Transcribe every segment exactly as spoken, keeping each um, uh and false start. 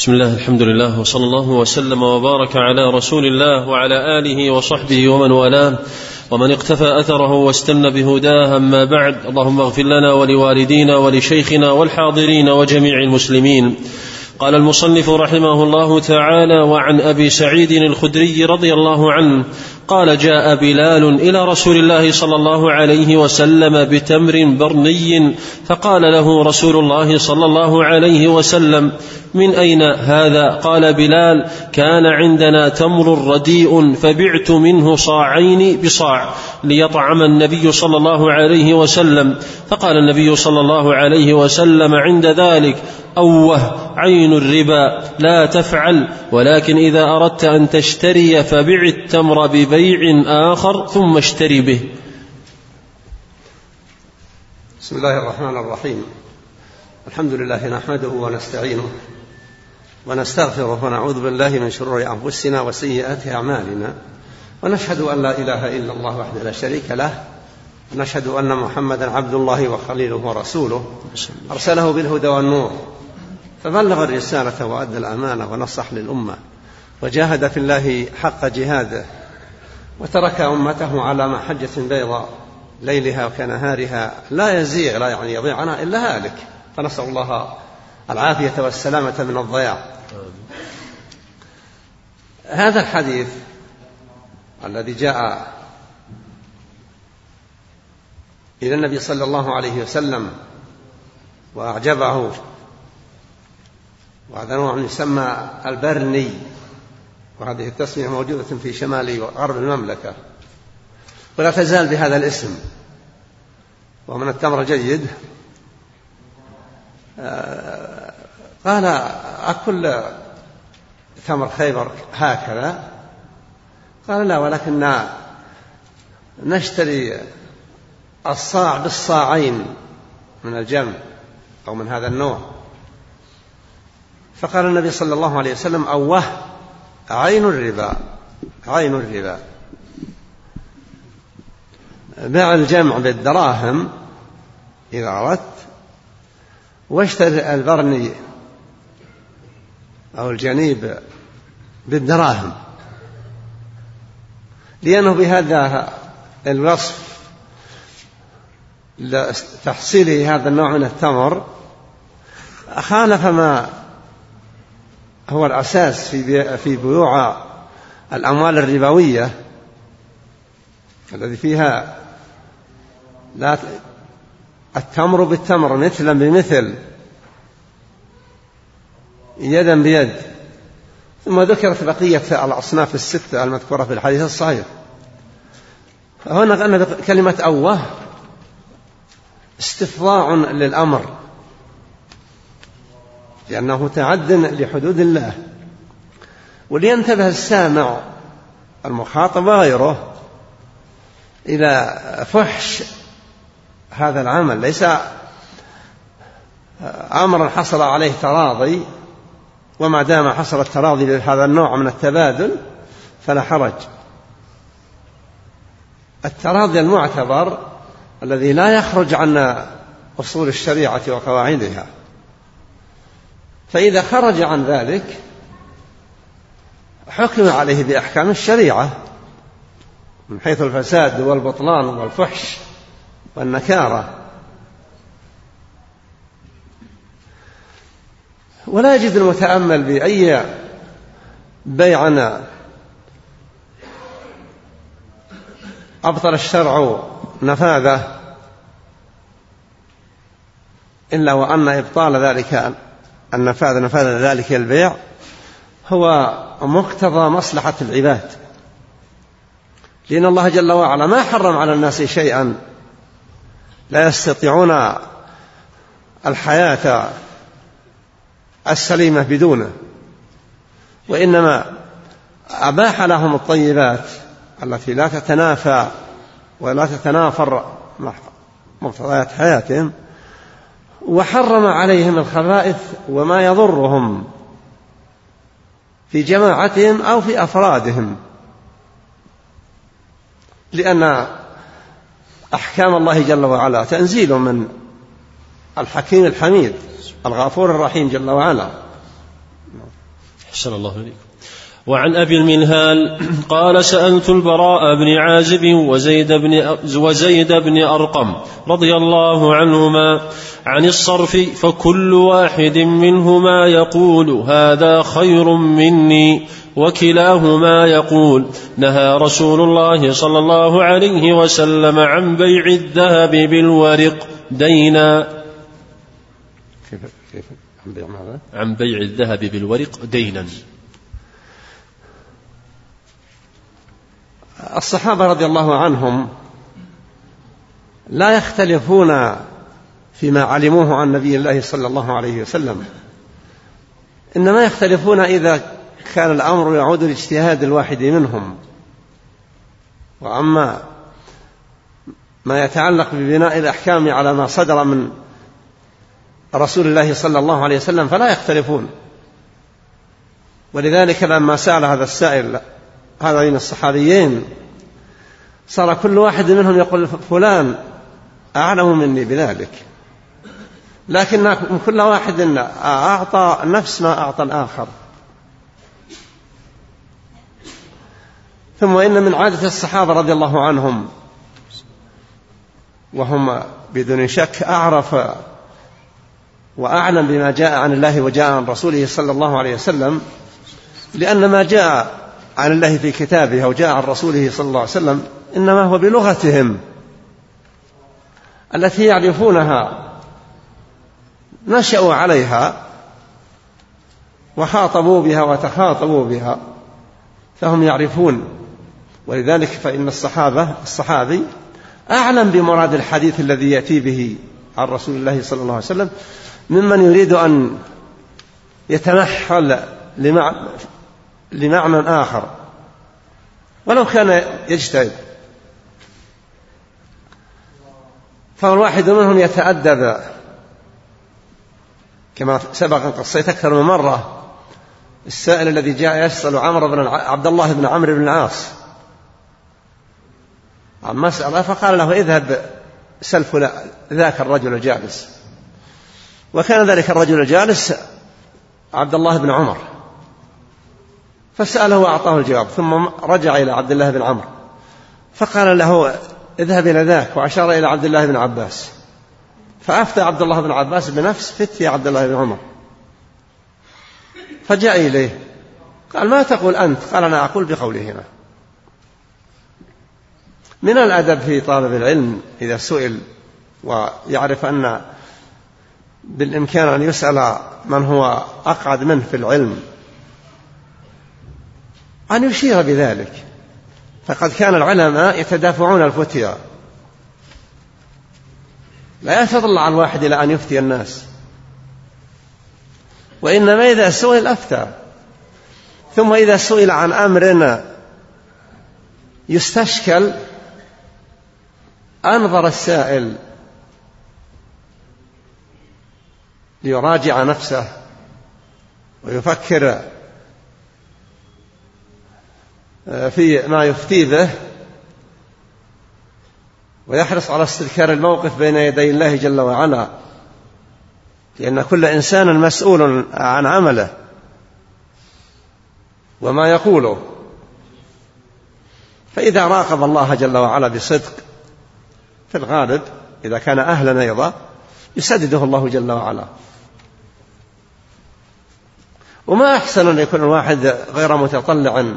بسم الله، الحمد لله، وصلى الله وسلم وبارك على رسول الله وعلى آله وصحبه ومن والاه ومن اقتفى أثره واستنى بهداه، أما بعد. اللهم اغفر لنا ولوالدينا ولشيخنا والحاضرين وجميع المسلمين. قال المصنف رحمه الله تعالى: وعن أبي سعيد الخدري رضي الله عنه قال: جاء بلال إلى رسول الله صلى الله عليه وسلم بتمر برني، فقال له رسول الله صلى الله عليه وسلم: من أين هذا؟ قال بلال: كان عندنا تمر رديء فبعت منه صاعين بصاع ليطعم النبي صلى الله عليه وسلم. فقال النبي صلى الله عليه وسلم عند ذلك: أوه، عين الربا، لا تفعل، ولكن إذا أردت أن تشتري فبع التمر ببيع آخر ثم اشتري به. بسم الله الرحمن الرحيم. الحمد لله نحمده ونستعينه ونستغفره ونعوذ بالله من شرور أنفسنا وسيئات أعمالنا، ونشهد أن لا إله إلا الله وحده لا شريك له، ونشهد أن محمدا عبد الله وخليله ورسوله، أرسله بالهدى والنور فبلغ الرسالة وأدى الأمانة ونصح للأمة وجاهد في الله حق جهاده، وترك أمته على محجة بيضاء ليلها وكنهارها لا يزيغ، لا يعني يضيعنا إلا هالك، فنسأل الله العافية والسلامة من الضياع. هذا الحديث الذي جاء إلى النبي صلى الله عليه وسلم وأعجبه، وهذا نوع يسمى البرني، وهذه التسمية موجودة في شمال وغرب المملكة ولا تزال بهذا الاسم، ومن التمر جيد. قال: أكل ثمر خيبر هكذا؟ قال: لا، ولكن نشتري الصاع بالصاعين من الجمع أو من هذا النوع. فقال النبي صلى الله عليه وسلم: أوه، عين الربا، عين الربا، بيع الجمع بالدراهم إذا أردت، واشتري البرني أو الجنيب بالدراهم، لأنه بهذا الوصف لتحصيله هذا النوع من التمر خالف ما هو الأساس في في بيوع الأموال الربوية الذي فيها لا التمر بالتمر، مثلا بمثل، يدا بيد. ثم ذكرت بقية الأصناف الستة المذكورة في الحديث الصحيح. هنا كلمة أوه استفضاع للأمر، لأنه تعد لحدود الله، ولينتبه السامع المخاطب غيره إلى فحش هذا العمل، ليس أمرا حصل عليه تراضي، وما دام حصل التراضي لهذا النوع من التبادل فلا حرج. التراضي المعتبر الذي لا يخرج عن أصول الشريعة وقواعدها، فإذا خرج عن ذلك حكم عليه بأحكام الشريعة من حيث الفساد والبطلان والفحش والنكارة. ولا يجد المتأمل بأي بيعنا أبطل الشرع نفاذه إلا وأن إبطال ذلك النفاذ نفاذ ذلك البيع هو مقتضى مصلحة العباد، لأن الله جل وعلا ما حرم على الناس شيئا لا يستطيعون الحياة السليمة بدونه، وإنما أباح لهم الطيبات التي لا تتنافى ولا تتنافر مقتضيات حياتهم، وحرم عليهم الخبائث وما يضرهم في جماعتهم أو في أفرادهم، لأن أحكام الله جل وعلا تنزيل من الحكيم الحميد الغفور الرحيم جل وعلا، أحسن الله إليكم. وعن أبي المنهال قال سألت البراء بن عازب وزيد بن, وزيد بن أرقم رضي الله عنهما عن الصرف فكل واحد منهما يقول هذا خير مني وكلاهما يقول نهى رسول الله صلى الله عليه وسلم عن بيع الذهب بالورق دينا. كيف كيف عن بيع ماذا؟ عن بيع الذهب بالورق دينا. الصحابة رضي الله عنهم لا يختلفون فيما علموه عن نبي الله صلى الله عليه وسلم، إنما يختلفون إذا كان الأمر يعود لاجتهاد الواحد منهم. وأما ما يتعلق ببناء الأحكام على ما صدر من رسول الله صلى الله عليه وسلم فلا يختلفون. ولذلك لما سأل هذا السائل هذين الصحابيين صار كل واحد منهم يقول فلان أعلم مني بذلك، لكن كل واحد أعطى نفس ما أعطى الآخر. ثم إن من عادة الصحابة رضي الله عنهم وهم بدون شك أعرف وأعلم بما جاء عن الله وجاء عن رسوله صلى الله عليه وسلم، لأن ما جاء عن الله في كتابه وجاء عن رسوله صلى الله عليه وسلم إنما هو بلغتهم التي يعرفونها، نشأوا عليها وخاطبوا بها وتخاطبوا بها فهم يعرفون. ولذلك فإن الصحابة الصحابي أعلم بمراد الحديث الذي يأتي به عن رسول الله صلى الله عليه وسلم ممن يريد أن يتنحل لمع لمعنى آخر ولو كان يجتهد. فالواحد منهم يتأدب كما سبق أن قصيت أكثر من مرة. السائل الذي جاء يسأل عمرة بن عبد الله بن عمرو بن العاص عن مسألة فقال له اذهب سل فلان ذاك الرجل الجالس، وكان ذلك الرجل الجالس عبد الله بن عمر، فسأله وأعطاه الجواب. ثم رجع إلى عبد الله بن عمرو فقال له اذهب إلى ذاك، وأشار إلى عبد الله بن عباس فأفتى عبد الله بن عباس بنفس فتي عبد الله بن عمر. فجاء إليه قال ما تقول أنت؟ قال أنا أقول بقولهما. من الأدب في طالب العلم إذا سئل ويعرف أن بالإمكان أن يسأل من هو أقعد منه في العلم أن يشير بذلك، فقد كان العلماء يتدافعون الفتيا، لا يتطلع الواحد إلى أن يفتي الناس، وإنما إذا سئل أفتى. ثم إذا سئل عن أمرنا يستشكل أنظر السائل ليراجع نفسه ويفكر في ما يفتي به ويحرص على استذكار الموقف بين يدي الله جل وعلا، لأن كل إنسان مسؤول عن عمله وما يقوله. فإذا راقب الله جل وعلا بصدق في الغالب إذا كان أهلا أيضا يسدده الله جل وعلا. وما أحسن أن يكون الواحد غير متطلع.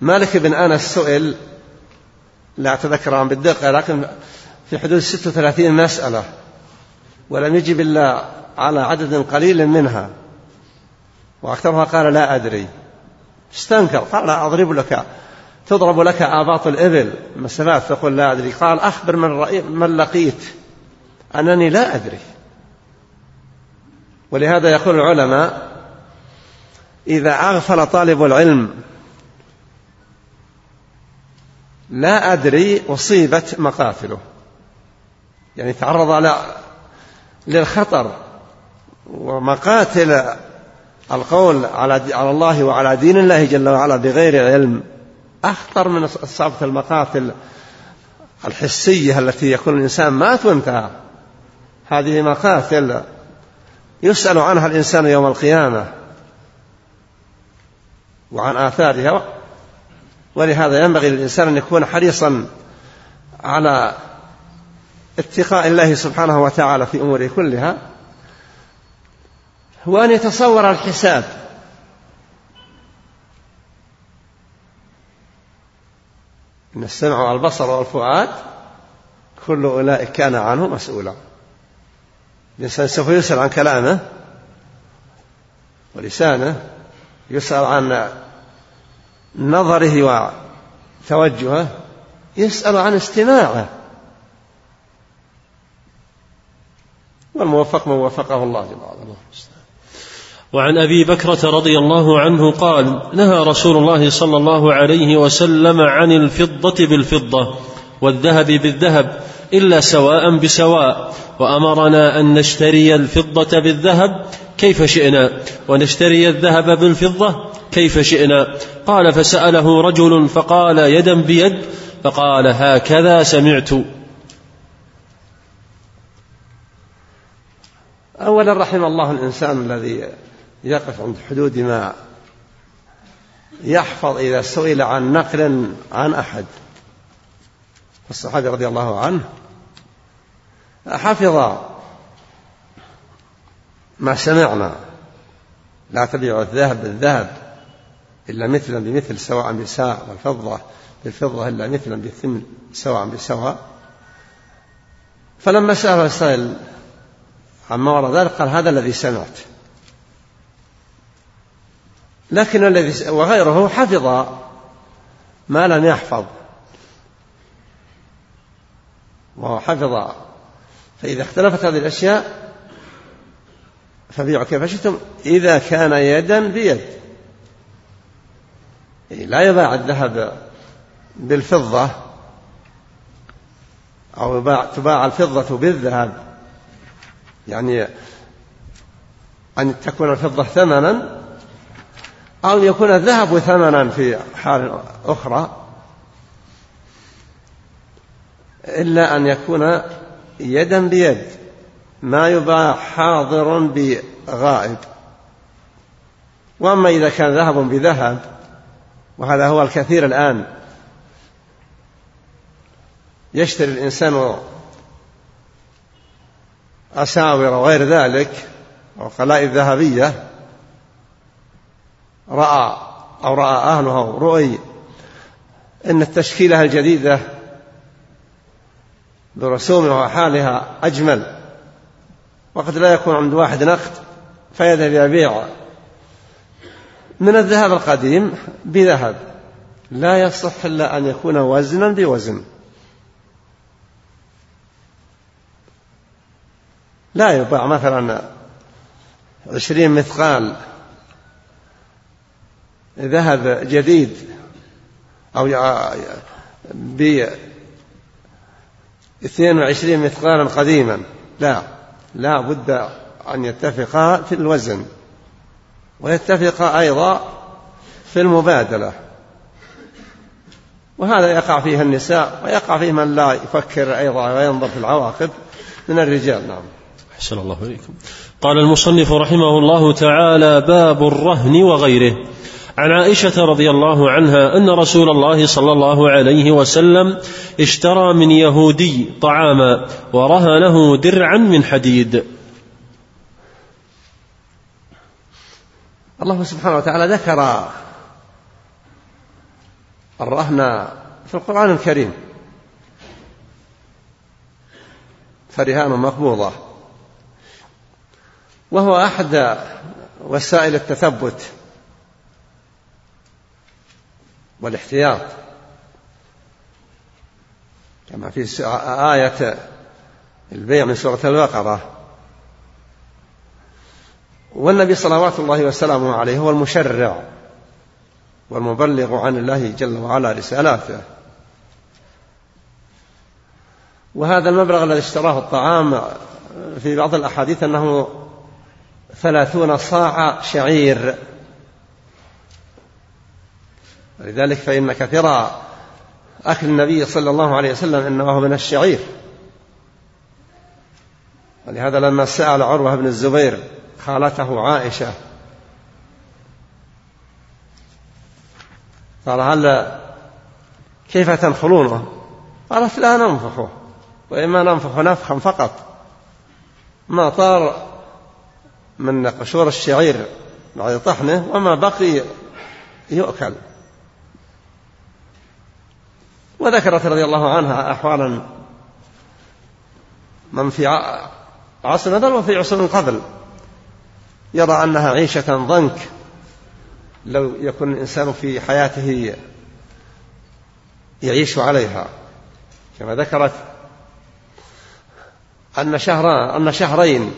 مالك بن أنس سئل لا أتذكر عن بالدقة لكن في حدود ستة وثلاثين مسألة ولم يجب إلا على عدد قليل منها، وأكثرها قال لا أدري. استنكر قال لا أضرب لك تضرب لك آباط الإبل مسافات فقل لا أدري. قال أخبر من, من لقيت أنني لا أدري. ولهذا يقول العلماء إذا أغفل طالب العلم لا أدري أصيبت مقاتله، يعني تعرض على للخطر. ومقاتل القول على الله وعلى دين الله جل وعلا بغير علم أخطر من صعبة المقاتل الحسية التي يكون الإنسان مات وانتهى. هذه مقاتل يسأل عنها الإنسان يوم القيامة وعن آثارها، ولهذا ينبغي للإنسان أن يكون حريصا على اتقاء الله سبحانه وتعالى في أموره كلها، وأن يتصور الحساب إن السمع والبصر والفؤاد كل أولئك كان عنه مسؤولا. الإنسان سوف يسأل عن كلامه ولسانه، يسأل عن نظره وتوجهه، يسأل عن استماعه، والموفق من وفقه الله جل وعلا. وعن أبي بكرة رضي الله عنه قال: نهى رسول الله صلى الله عليه وسلم عن الفضة بالفضة والذهب بالذهب إلا سواء بسواء، وأمرنا أن نشتري الفضة بالذهب كيف شئنا ونشتري الذهب بالفضة كيف شئنا. قال: فسأله رجل فقال: يدا بيد؟ فقال: هكذا سمعت. أولا رحم الله الإنسان الذي يقف عند حدود ما يحفظ إذا سئل عن نقل عن أحد. الصحابي رضي الله عنه حفظ ما سمعنا: لا تبيع الذهب بالذهب إلا مثلا بمثل سواء بسواء، والفضة بالفضة إلا مثلا بثمن سواء بسواء. فلما سأل السائل عما وراء ذلك قال: هذا الذي سمعت. لكن الذي وغيره حفظ ما لم يحفظ وهو حفظ. فإذا اختلفت هذه الأشياء فبيعوا كيف شئتم إذا كان يدا بيد، لا يباع الذهب بالفضة أو تباع الفضة بالذهب، يعني أن تكون الفضة ثمنا أو يكون الذهب ثمنا في حال أخرى، إلا أن يكون يدا بيد، ما يباع حاضر بغائب. وأما إذا كان ذهب بذهب، وهذا هو الكثير الآن، يشتري الإنسان أساور وغير ذلك وقلائد ذهبية رأى أو رأى أهلها رؤي أن التشكيلة الجديدة برسومها وحالها أجمل، وقد لا يكون عند واحد نقد فيذهب يبيع من الذهب القديم بذهب، لا يصح إلا أن يكون وزنا بوزن، لا يباع مثلا عشرين مثقال ذهب جديد أو ب اثنين وعشرين مثقالا قديما، لا لا بد أن يتفقا في الوزن ويتفقا أيضا في المبادلة. وهذا يقع فيها النساء ويقع فيه من لا يفكر أيضا وينظر في العواقب من الرجال. نعم. أحسن الله إليكم. قال المصنف رحمه الله تعالى: باب الرهن وغيره. عن عائشة رضي الله عنها أن رسول الله صلى الله عليه وسلم اشترى من يهودي طعاما ورهنه درعا من حديد. الله سبحانه وتعالى ذكر الرهن في القرآن الكريم، فرهان مقبوضة، وهو أحد وسائل التثبت والاحتياط، كما في آية البيع من سورة البقرة. والنبي صلوات الله وسلامه عليه هو المشرع والمبلغ عن الله جل وعلا رسالاته، وهذا المبلغ الذي اشتراه الطعام في بعض الأحاديث أنه ثلاثون صاع شعير، لذلك فإن كثيرا أكل النبي صلى الله عليه وسلم إنما هو من الشعير. ولهذا لما سأل عروة بن الزبير خالته عائشة قال هل كيف تنخلونه؟ قالت لا ننفخه، وإما ننفخ نفخا فقط، ما طار من قشور الشعير بعد طحنه وما بقي يؤكل. وذكرت رضي الله عنها أحوالا من في عصر نذل وفي عصر قبل، يرى أنها عيشة ضنك لو يكون الإنسان في حياته يعيش عليها، كما ذكرت أن شهران أن شهرين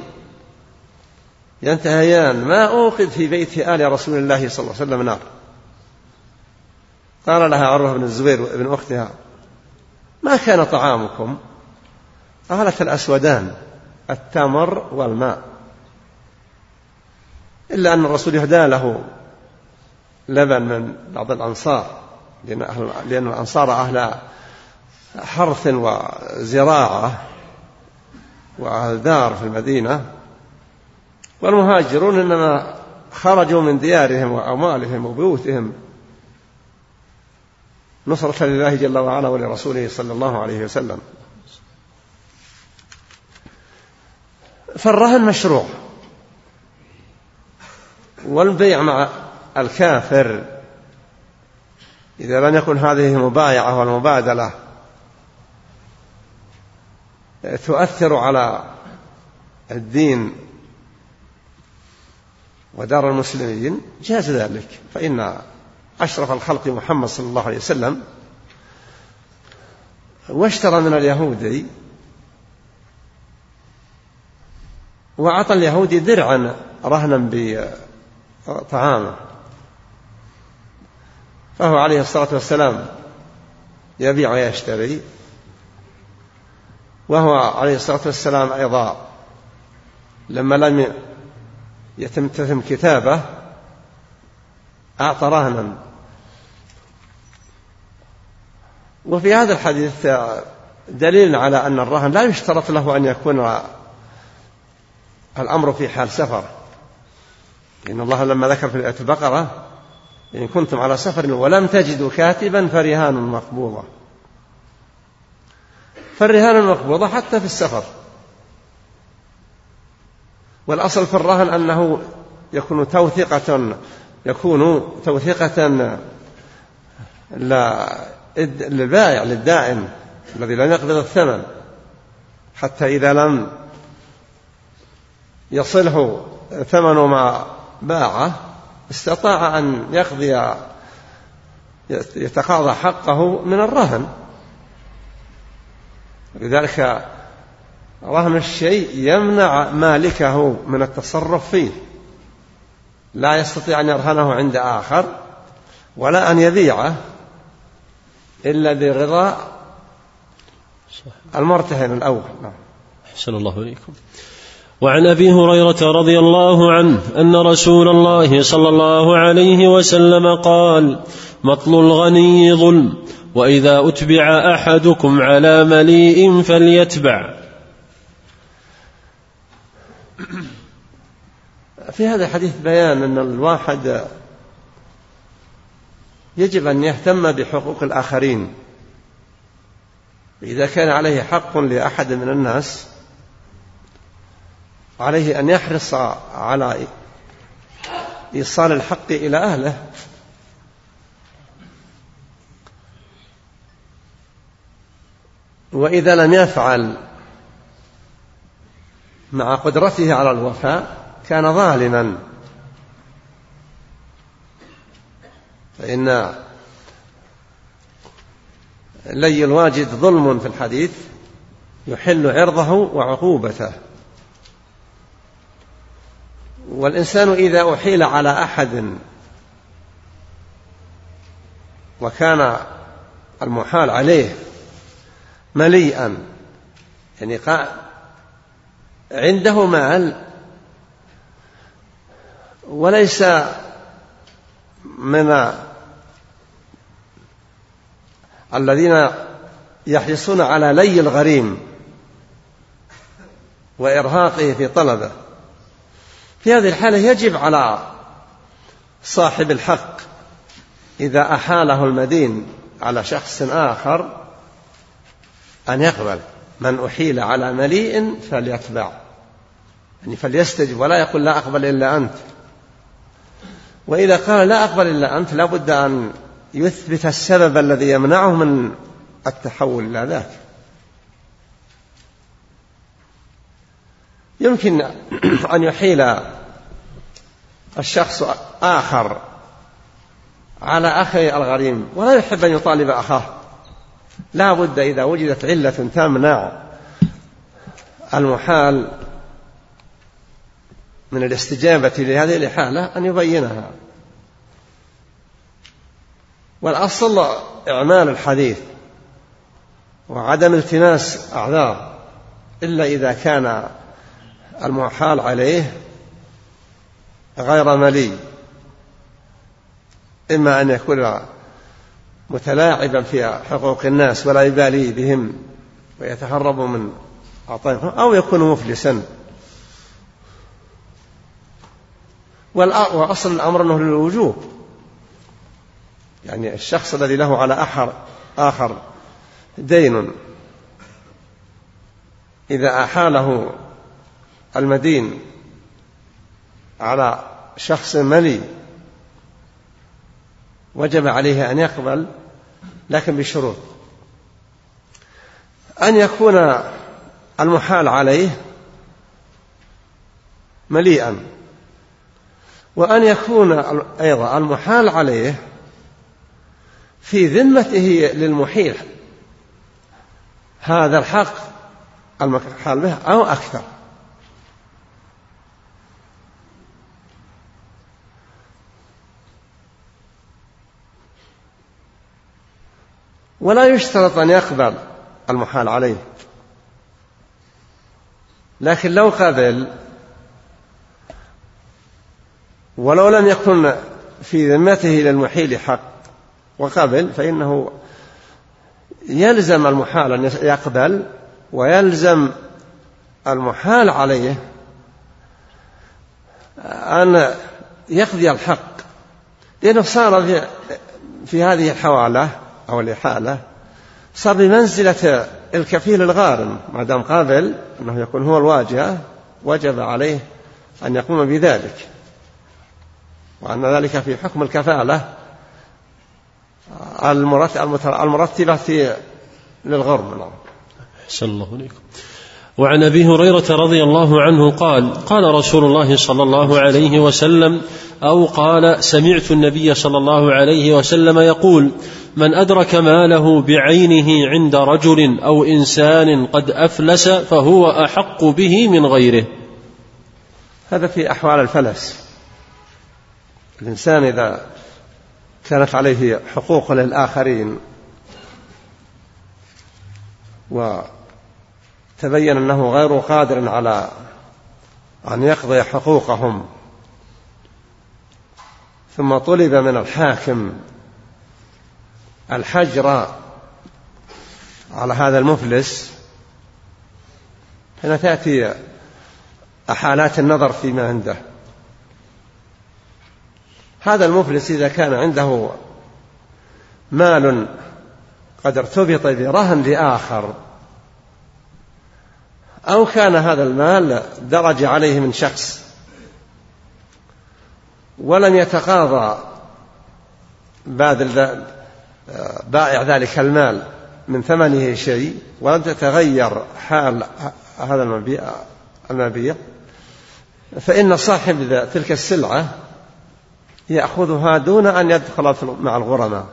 ينتهيان ما أوقد في بيت آل رسول الله صلى الله عليه وسلم نار. قال لها عروة بن الزبير وابن أختها ما كان طعامكم؟ قالت الأسودان التمر والماء، إلا أن الرسول يهدى له لبن من بعض الأنصار، لأن الأنصار أهل حرث وزراعة وأذار في المدينة، والمهاجرون إنما خرجوا من ديارهم وأموالهم وبيوتهم نصرة لله جل وعلا ولرسوله صلى الله عليه وسلم. فالرهن مشروع، والبيع مع الكافر إذا لم يكن هذه المبايعة والمبادلة تؤثر على الدين ودار المسلمين جاز ذلك، فإن أشرف الخلق محمد صلى الله عليه وسلم واشترى من اليهودي وعطى اليهودي درعا رهنا بطعامه، فهو عليه الصلاة والسلام يبيع ويشتري، وهو عليه الصلاة والسلام أيضا لما لم يتم كتابه أعطى رهنا. وفي هذا الحديث دليل على أن الرهن لا يشترط له أن يكون الأمر في حال سفر، لأن الله لما ذكر في آية البقرة إن كنتم على سفر ولم تجدوا كاتبا فرهان مقبوضة، فالرهان المقبوضة حتى في السفر، والأصل في الرهن أنه يكون توثيقة يكون توثيقة للبائع للدائن الذي لم يقبض الثمن، حتى إذا لم يصله ثمن ما باعه استطاع أن يقضي يتقاضى حقه من الرهن. لذلك رهن الشيء يمنع مالكه من التصرف فيه، لا يستطيع أن يرهنه عند آخر ولا أن يبيعه إلا برضا المرتهن الأول. أحسن الله إليكم. وعن أبي هريرة رضي الله عنه أن رسول الله صلى الله عليه وسلم قال مطل الغني ظلم، وإذا أتبع أحدكم على مليء فليتبع. في هذا الحديث بيان أن الواحد يجب أن يهتم بحقوق الآخرين، إذا كان عليه حق لأحد من الناس عليه أن يحرص على إيصال الحق إلى أهله، وإذا لم يفعل مع قدرته على الوفاء كان ظالما، فإن لي الواجد ظلم في الحديث يحل عرضه وعقوبته. والإنسان إذا أحيل على أحد وكان المحال عليه مليئا، يعني عنده مال وليس من الذين يحرصون على لي الغريم وإرهاقه في طلبه، في هذه الحالة يجب على صاحب الحق إذا أحاله المدين على شخص آخر أن يقبل. من أحيل على مليء فليتبع، يعني فليستجب ولا يقول لا أقبل إلا أنت. وإذا قال لا أقبل إلا أنت لابد أن يثبت السبب الذي يمنعه من التحول إلى ذاك. يمكن أن يحيل الشخص آخر على أخيه الغريم ولا يحب أن يطالب أخاه، لا بد إذا وجدت علة تمنع المحال من الاستجابة لهذه الحالة أن يبينها. والأصل إعمال الحديث وعدم التماس أعذار إلا إذا كان المحال عليه غير ملي، إما أن يكون متلاعبا في حقوق الناس ولا يبالي بهم ويتهرب من أعطائهم، أو يكون مفلسا. وأصل الأمر أنه للوجوب، يعني الشخص الذي له على آخر, آخر دين إذا أحاله المدين على شخص ملي وجب عليه أن يقبل، لكن بشروط: أن يكون المحال عليه مليئا، وأن يكون أيضا المحال عليه في ذمته للمحيل هذا الحق المحال به أو أكثر. ولا يشترط أن يقبل المحال عليه، لكن لو قبل ولو لم يكن في ذمته للمحيل حق وقبل فإنه يلزم المحال أن يقبل، ويلزم المحال عليه أن يقضي الحق، لأنه صار في هذه الحوالة أو الإحالة صار بمنزلة الكفيل الغارم، ما دام قابل أنه يكون هو الواجهة وجب عليه أن يقوم بذلك، وأن ذلك في حكم الكفالة المرتبة للغرم. أحسن الله عليكم. وعن أبي هريرة رضي الله عنه قال: قال رسول الله صلى الله عليه وسلم، أو قال: سمعت النبي صلى الله عليه وسلم يقول: من أدرك ماله بعينه عند رجل أو إنسان قد أفلس فهو أحق به من غيره. هذا في أحوال الفلس، الإنسان إذا كانت عليه حقوق للآخرين و تبين أنه غير قادر على أن يقضي حقوقهم، ثم طلب من الحاكم الحجر على هذا المفلس، هنا تأتي أحالات النظر فيما عنده. هذا المفلس إذا كان عنده مال قد ارتبط برهن لآخر، أو كان هذا المال درج عليه من شخص ولم يتقاضى بائع ذلك المال من ثمنه شيء ولم تتغير حال هذا المبيع، فإن صاحب تلك السلعة يأخذها دون أن يدخل مع الغرماء.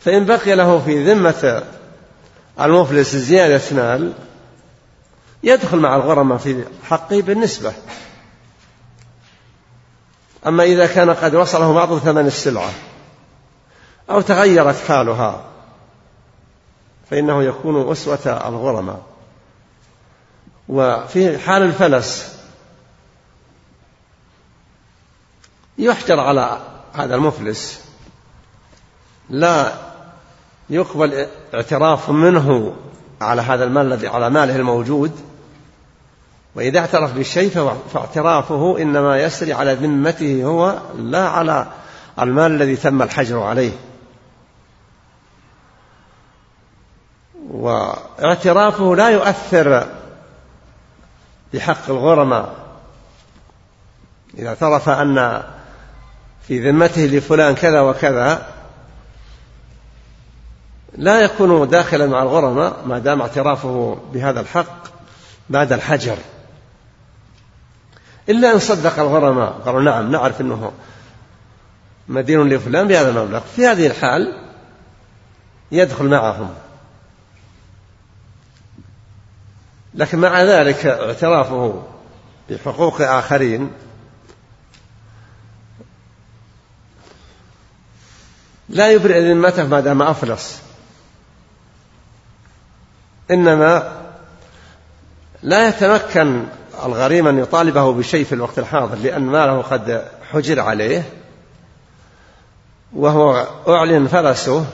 فإن بقي له في ذمة المفلس زيادة مال يدخل مع الغرماء في حقه بالنسبة. أما إذا كان قد وصله بعض ثمن السلعة أو تغيرت حالها فإنه يكون أسوة الغرماء. وفي حال الفلس يحجر على هذا المفلس، لا يقبل اعتراف منه على هذا المال الذي على ماله الموجود، وإذا اعترف بالشيء فاعترافه إنما يسري على ذمته هو لا على المال الذي تم الحجر عليه. واعترافه لا يؤثر بحق الغرماء. إذا اعترف أن في ذمته لفلان كذا وكذا لا يكون داخلا مع الغرماء ما دام اعترافه بهذا الحق بعد الحجر، إلا أن صدق الغرماء قالوا نعم نعرف أنه مدين لفلان بهذا المبلغ، في هذه الحال يدخل معهم. لكن مع ذلك اعترافه بحقوق آخرين لا يبرئ ذمته ما دام أفلس، إنما لا يتمكن الغريم أن يطالبه بشيء في الوقت الحاضر لأن ماله قد حجر عليه وهو أعلن فلسه،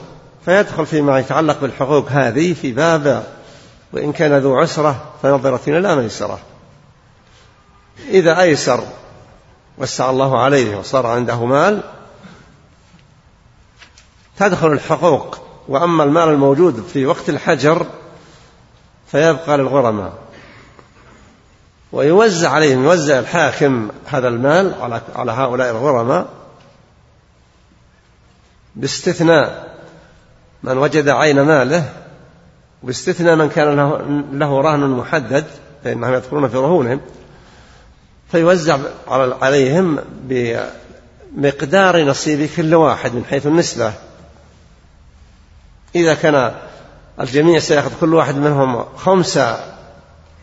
فيدخل فيما يتعلق بالحقوق هذه في باب وإن كان ذو عسرة فنظرة إلى ميسرة. إذا أيسر وسع الله عليه وصار عنده مال تدخل الحقوق، وأما المال الموجود في وقت الحجر فيبقى للغرماء ويوزع عليهم، يوزع الحاكم هذا المال على هؤلاء الغرماء باستثناء من وجد عين ماله، باستثناء من كان له رهن محدد فإنهم يدخلون في رهونهم، فيوزع عليهم بمقدار نصيب كل واحد من حيث النسبة. إذا كان الجميع سيأخذ كل واحد منهم خمس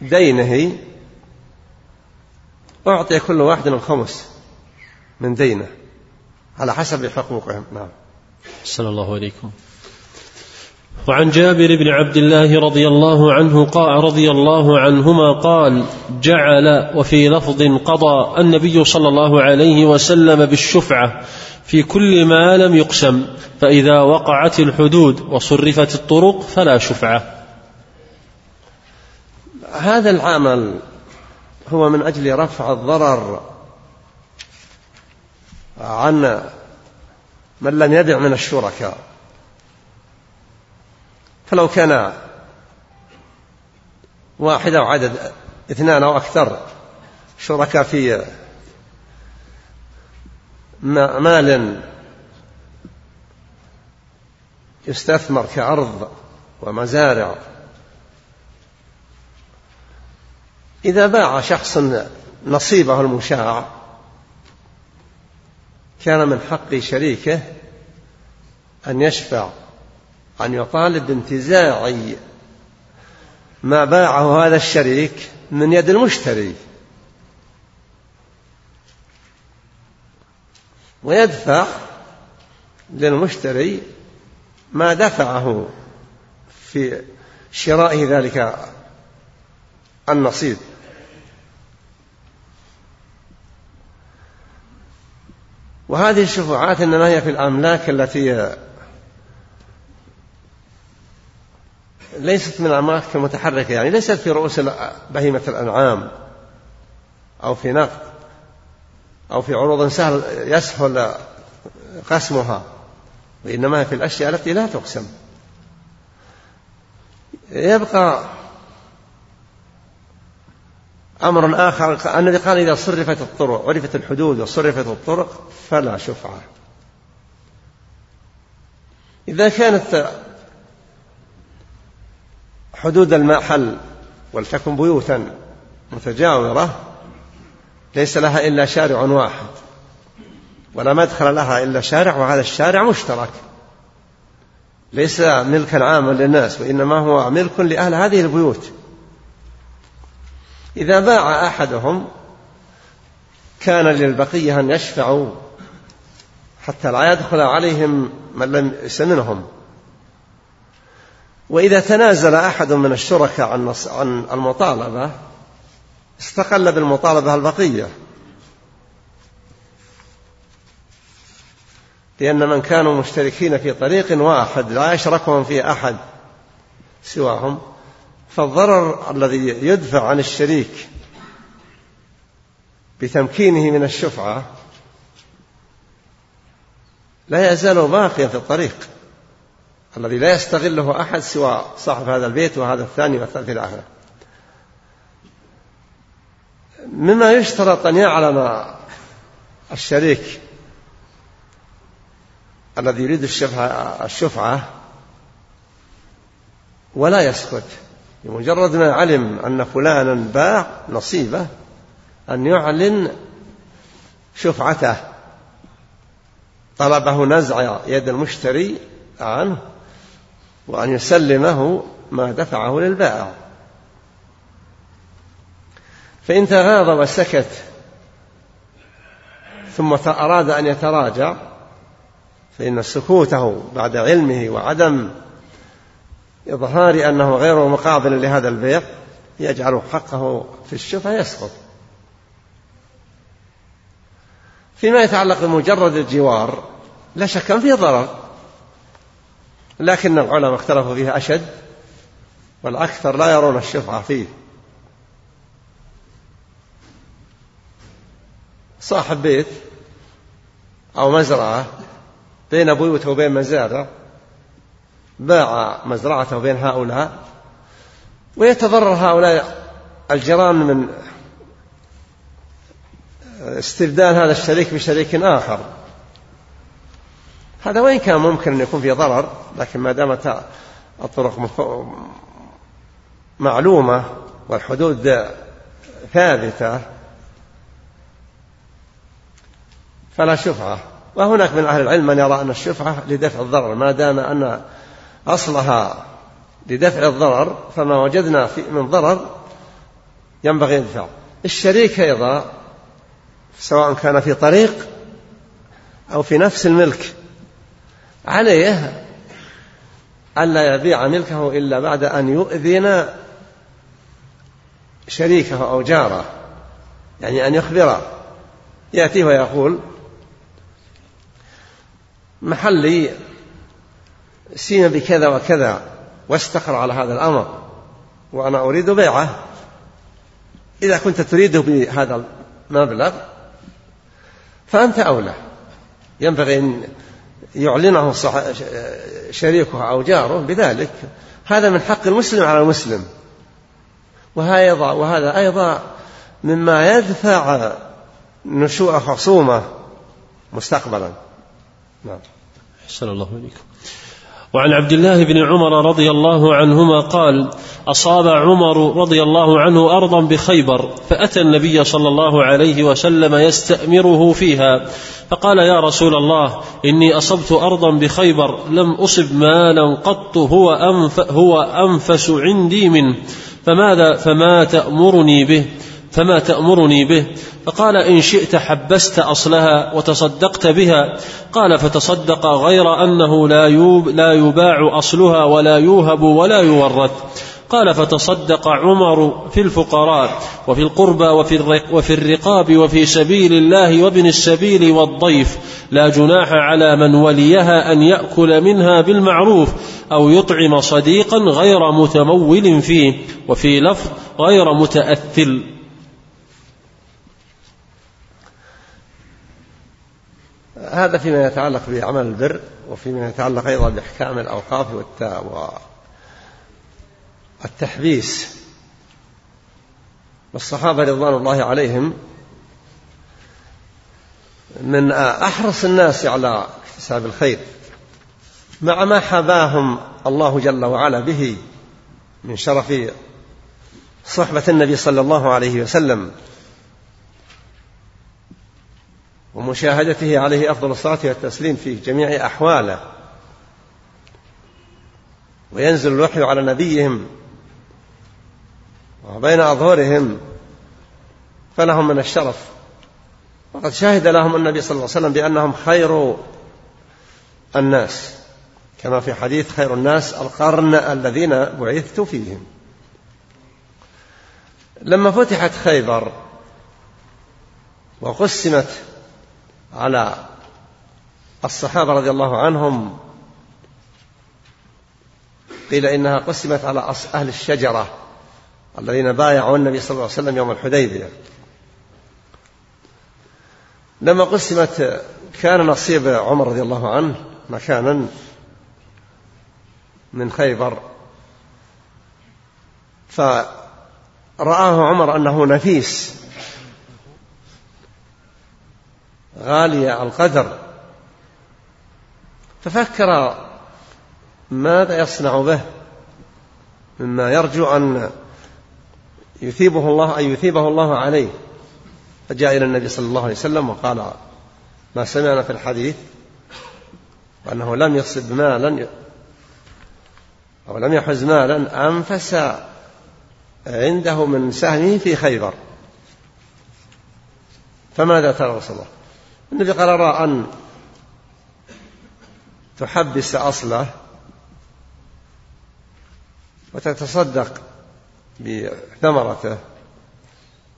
دينه أعطي كل واحد الخمس من دينه على حسب حقوقهم. نعم. صلى الله عليكم. وعن جابر بن عبد الله رضي الله عنه قال رضي الله عنهما قال جعل وفي لفظ قضى النبي صلى الله عليه وسلم بالشفعة في كل ما لم يقسم، فإذا وقعت الحدود وصرفت الطرق فلا شفعة. هذا العمل هو من أجل رفع الضرر عن من لم يدع من الشركاء. فلو كان واحد أو عدد اثنان أو أكثر شركاء في مال يستثمر كأرض ومزارع، إذا باع شخص نصيبه المشاع كان من حق شريكه أن يشفع، أن يطالب بانتزاع ما باعه هذا الشريك من يد المشتري ويدفع للمشتري ما دفعه في شرائه ذلك النصيب. وهذه الشفعات إنما هي في الأملاك التي ليست من الأملاك المتحركة، يعني ليست في رؤوس بهيمة الأنعام أو في نقد أو في عروض سهل يسهل قسمها، وإنما هي في الأشياء التي لا تقسم. يبقى أمر آخر الذي قال إذا صرفت الطرق، عرفت الحدود وصرفت الطرق فلا شفعة. إذا كانت حدود المحل ولتكن بيوتا متجاورة ليس لها إلا شارع واحد ولا مدخل لها إلا شارع، وهذا الشارع مشترك ليس ملكا عاما للناس وإنما هو ملك لأهل هذه البيوت، إذا باع أحدهم كان للبقية أن يشفعوا حتى لا يدخل عليهم من لم يسمنهم. وإذا تنازل أحد من الشركاء عن المطالبة استقل بالمطالبة البقية، لأن من كانوا مشتركين في طريق واحد لا يشركهم فيه أحد سواهم، فالضرر الذي يدفع عن الشريك بتمكينه من الشفعة لا يزال باقيا في الطريق الذي لا يستغله أحد سوى صاحب هذا البيت وهذا الثاني والثالث الآخر. مما يشترط أن يعلم الشريك الذي يريد الشفعة, الشفعة ولا يسكت بمجرد ما علم أن فلانا باع نصيبه أن يعلن شفعته، طلبه نزع يد المشتري عنه وأن يسلمه ما دفعه للبائع. فإن تغاضى وسكت ثم أراد أن يتراجع فإن سكوته بعد علمه وعدم إظهار أنه غير مقابل لهذا البيع يجعل حقه في الشفعة يسقط. فيما يتعلق بمجرد الجوار لا شك أن فيه ضرر، لكن العلماء اختلفوا فيها أشد، والأكثر لا يرون الشفعة فيه. صاحب بيت أو مزرعة بين بيوته وبين مزارع باع مزرعته بين هؤلاء ويتضرر هؤلاء الجيران من استبدال هذا الشريك بشريك آخر، هذا وإن كان ممكن أن يكون فيه ضرر، لكن ما دامت الطرق معلومة والحدود ثابتة فلا شفعة. وهناك من أهل العلم من يرى أن الشفعة لدفع الضرر، ما دام أن أصلها لدفع الضرر فما وجدنا من ضرر ينبغي الدفع. الشريك أيضا سواء كان في طريق أو في نفس الملك عليه ألا يبيع ملكه إلا بعد أن يؤذن شريكه أو جاره، يعني أن يخبره، يأتيه ويقول محلي سين بكذا وكذا واستقر على هذا الأمر وأنا أريد بيعه، إذا كنت تريده بهذا المبلغ فأنت أولى، ينبغي أن يعلنه شريكه أو جاره بذلك. هذا من حق المسلم على المسلم، وهذا أيضا مما يدفع نشوء خصومة مستقبلا. نعم. أحسن الله إليكم. وعن عبد الله بن عمر رضي الله عنهما قال: أصاب عمر رضي الله عنه أرضا بخيبر فأتى النبي صلى الله عليه وسلم يستأمره فيها، فقال: يا رسول الله، إني أصبت أرضا بخيبر لم أصب مالا قط هو, أنف هو أنفس عندي منه، فماذا فما تأمرني به فما تأمرني به فقال: إن شئت حبست أصلها وتصدقت بها. قال: فتصدق غير أنه لا يباع أصلها ولا يوهب ولا يورث. قال: فتصدق عمر في الفقراء وفي القربى وفي الرقاب وفي سبيل الله وابن السبيل والضيف، لا جناح على من وليها أن يأكل منها بالمعروف أو يطعم صديقا غير متمول فيه، وفي لفظ غير متأثل. هذا فيما يتعلق بعمل البر، وفيما يتعلق أيضا بإحكام الأوقاف والتحبيس. والصحابة رضوان الله عليهم من أحرص الناس على اكتساب الخير مع ما حباهم الله جل وعلا به من شرف صحبة النبي صلى الله عليه وسلم ومشاهدته عليه أفضل الصلاة والتسليم في جميع أحواله، وينزل الوحي على نبيهم وبين أظهرهم، فلهم من الشرف. وقد شهد لهم النبي صلى الله عليه وسلم بأنهم خير الناس، كما في حديث: خير الناس القرن الذين بعثت فيهم. لما فتحت خيبر وقسمت على الصحابة رضي الله عنهم، قيل إنها قسمت على أهل الشجرة الذين بايعوا النبي صلى الله عليه وسلم يوم الحديبية، لما قسمت كان نصيب عمر رضي الله عنه مكانا من خيبر، فرآه عمر أنه نفيس غالي القدر، ففكر ماذا يصنع به مما يرجو أن يثيبه الله أن يثيبه الله عليه. فجاء إلى النبي صلى الله عليه وسلم وقال ما سمعنا في الحديث، وأنه لم يصب مالا أو لم يحز مالا أنفس عنده من سهمه في خيبر، فماذا ترى رسول الله؟ النبي قال أرى أن تحبس أصله وتتصدق بثمرته،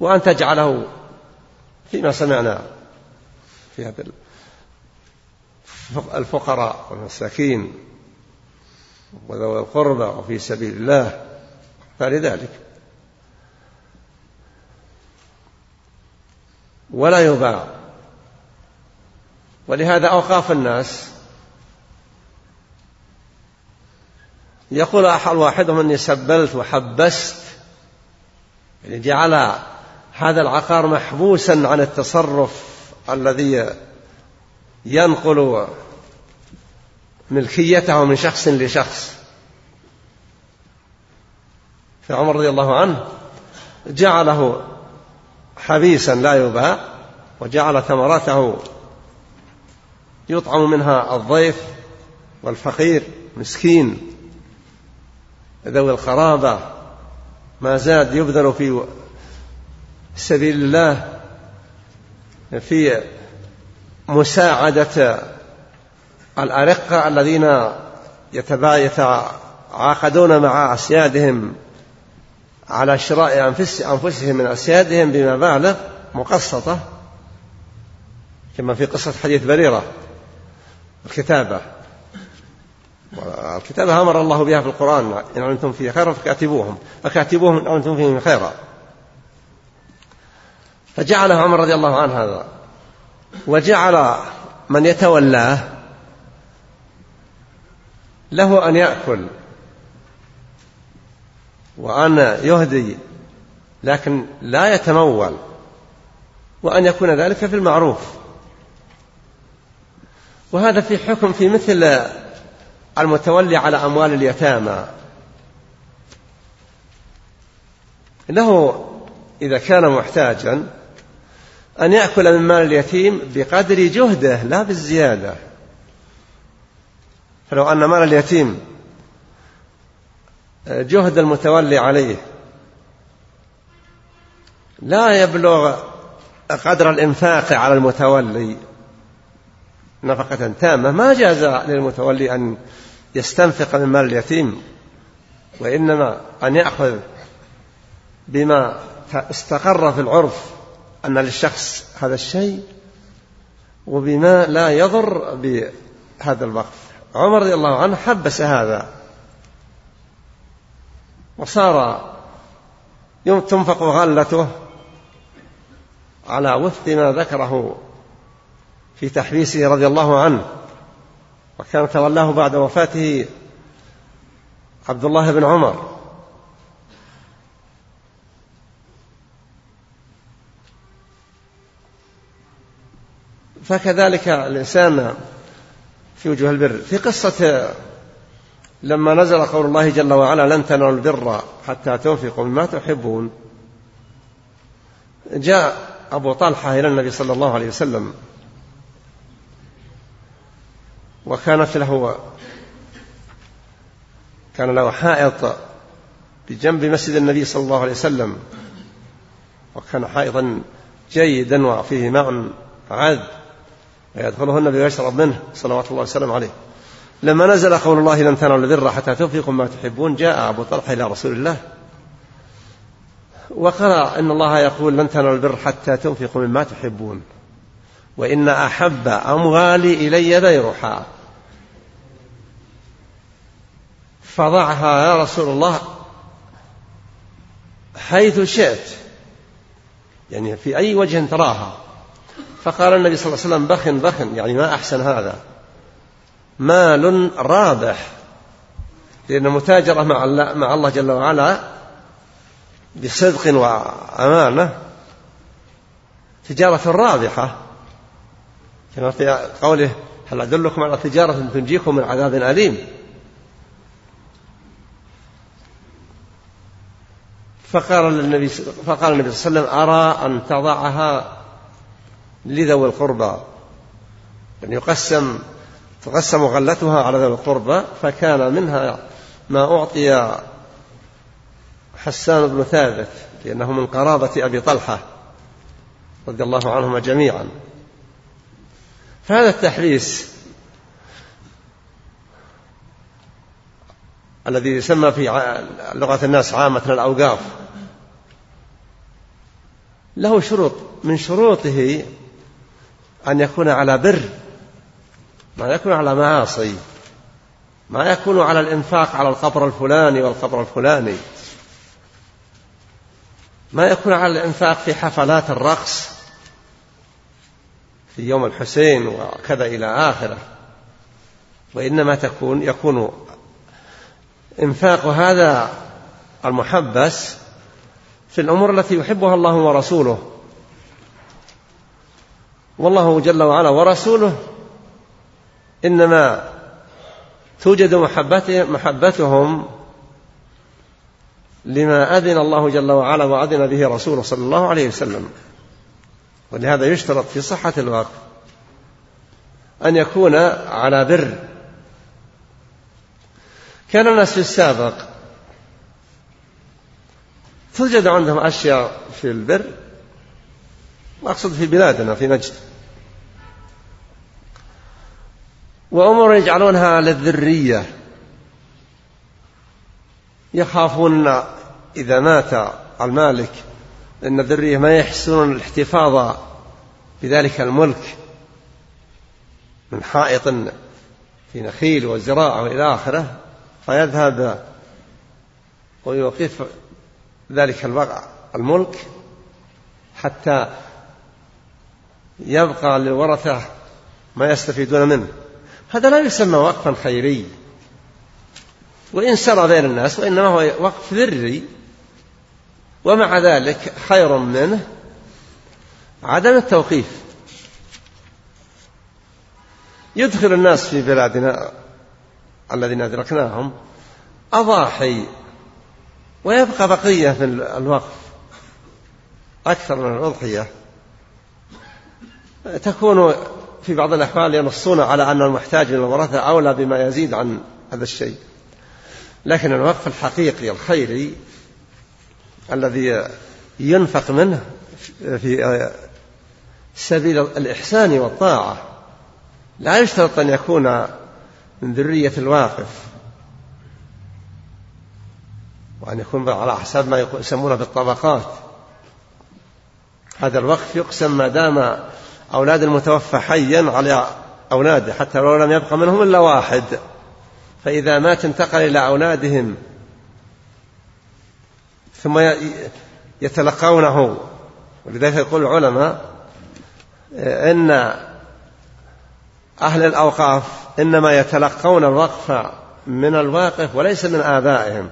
وأن تجعله فيما سمعنا في هذا الفقراء والمساكين وذوي القربى وفي سبيل الله فلذلك، ولا يباع. ولهذا أوقاف الناس يقول أحد واحدهم أني سبلت وحبست، يعني جعل هذا العقار محبوسا عن التصرف الذي ينقل ملكيته من شخص لشخص. فعمر رضي الله عنه جعله حبيسا لا يباع، وجعل ثمرته يطعم منها الضيف والفقير مسكين ذوي القرابة، ما زاد يبذل في سبيل الله في مساعدة الأرقة الذين يتعاقدون مع أسيادهم على شراء أنفسهم من أسيادهم بمبالغ مقسطة، كما في قصة حديث بريرة. الكتابة الكتابة أمر الله بها في القرآن، إن علمتم فيه خيرا فكاتبوهم فكاتبوهم إن علمتم فيهم خيرا. فجعل عمر رضي الله عنه هذا، وجعل من يتولاه له أن يأكل وأن يهدي، لكن لا يتمول، وأن يكون ذلك في المعروف. وهذا في حكم في مثل المتولي على أموال اليتامى، له إذا كان محتاجا أن يأكل من مال اليتيم بقدر جهده لا بالزيادة. فلو أن مال اليتيم جهد المتولي عليه لا يبلغ قدر الإنفاق على المتولي نفقة تامة، ما جاز للمتولي أن يستنفق من مال اليتيم، وإنما أن يأخذ بما استقر في العرف أن للشخص هذا الشيء، وبما لا يضر بهذا الوقف. عمر رضي الله عنه حبس هذا، وصار يوم تنفق غلته على وفق ما ذكره في تحبيسه رضي الله عنه. وكان تولاه بعد وفاته عبد الله بن عمر، فكذلك الإنسان في وجوه البر. في قصة لما نزل قول الله جل وعلا لن تنالوا البر حتى تنفقوا مما تحبون، جاء أبو طلحة إلى النبي صلى الله عليه وسلم، وكانت له كان له حائط بجنب مسجد النبي صلى الله عليه وسلم، وكان حائطا جيدا وفيه ماء عذب ويدخله النبي ويشرب منه صلوات الله وسلم عليه. لما نزل قول الله لن تنالوا البر حتى تنفقوا ما تحبون، جاء أبو طلحة إلى رسول الله وقرأ إن الله يقول لن تنالوا البر حتى تنفقوا مما تحبون وإن أحب أموالي إلي بيرحى، فضعها يا رسول الله حيث شئت، يعني في أي وجه تراها. فقال النبي صلى الله عليه وسلم: بخن بخن، يعني ما أحسن هذا، مال رابح، لأن متاجرة مع الله جل وعلا بصدق وأمانة تجارة رابحة، كما في قوله: هل أدلكم على تجارة تنجيكم من عذاب أليم. فقال النبي صلى الله عليه وسلم: أرى أن تضعها لذوي القربى، يعني يقسم تقسم غلتها على ذوي القربى. فكان منها ما أعطي حسان بن ثابت، لأنه من قرابة أبي طلحة رضي الله عنهما جميعا. فهذا التحريس الذي يسمى في لغة الناس عامة الأوقاف له شروط، من شروطه أن يكون على بر، ما يكون على معاصي، ما يكون على الإنفاق على القبر الفلاني والقبر الفلاني، ما يكون على الإنفاق في حفلات الرقص في يوم الحسين وكذا إلى آخره، وإنما تكون يكون إنفاق هذا المحبس في الأمور التي يحبها الله ورسوله. والله جل وعلا ورسوله إنما توجد محبتهم لما أذن الله جل وعلا وأذن به رسوله صلى الله عليه وسلم. ولهذا يشترط في صحة الوقف أن يكون على بر. كان الناس في السابق توجد عندهم أشياء في البر، وأقصد في بلادنا في نجد، وأمور يجعلونها للذرية، يخافون إذا مات المالك أن الذرية ما يحسنون الاحتفاظ بذلك الملك من حائط في نخيل وزراعة وإلى آخره، فيذهب ويوقف ذلك الملك حتى يبقى للورثة ما يستفيدون منه. هذا لا يسمى وقفا خيري وإن سرى بين الناس، وإنما هو وقف ذري، ومع ذلك خير منه عدم التوقيف. يدخل الناس في بلادنا الذين أدركناهم أضاحي ويبقى بقية في الوقف أكثر من الأضحية، تكون في بعض الأحوال ينصون على أن المحتاج من الورثة أولى بما يزيد عن هذا الشيء، لكن الوقف الحقيقي الخيري الذي ينفق منه في سبيل الإحسان والطاعة لا يشترط أن يكون من ذرية الواقف، وأن يكون على حساب ما يسمونه بالطبقات. هذا الوقف يقسم ما دام أولاد المتوفى حيا على أولاده، حتى لو لم يبقى منهم إلا واحد، فإذا مات انتقل إلى أولادهم ثم يتلقونه. ولذلك يقول العلماء إن أهل الأوقاف إنما يتلقون الوقف من الواقف وليس من آبائهم،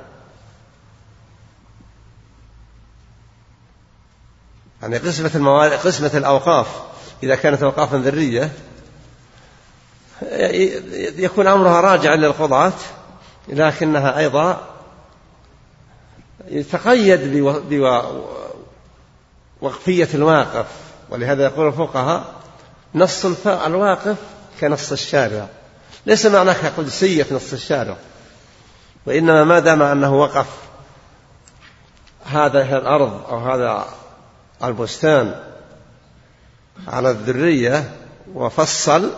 يعني قسمة الموارد قسمة الأوقاف إذا كانت أوقافا ذرية يكون أمرها راجعا للقضاة، لكنها أيضا يتقيد بوقفية الواقف. ولهذا يقول الفقهاء: نص الواقف كنص الشارع، ليس معناه قدسية نص الشارع، وإنما ما دام أنه وقف هذه الأرض أو هذا البستان على الذرية وفصل،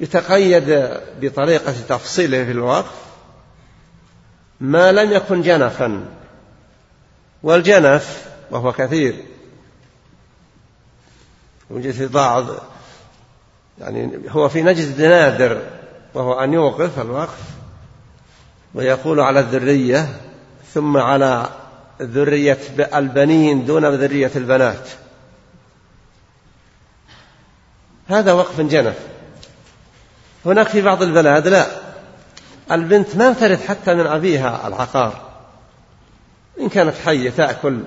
يتقيد بطريقة تفصيله في الوقف ما لم يكن جنفا، والجنف وهو كثير، وجد بعض يعني هو في نجد نادر، وهو أن يوقف الوقف ويقول على الذرية ثم على ذرية البنين دون ذرية البنات، هذا وقف جنف. هناك في بعض البلاد لا، البنت ما ترث حتى من أبيها العقار، إن كانت حية تأكل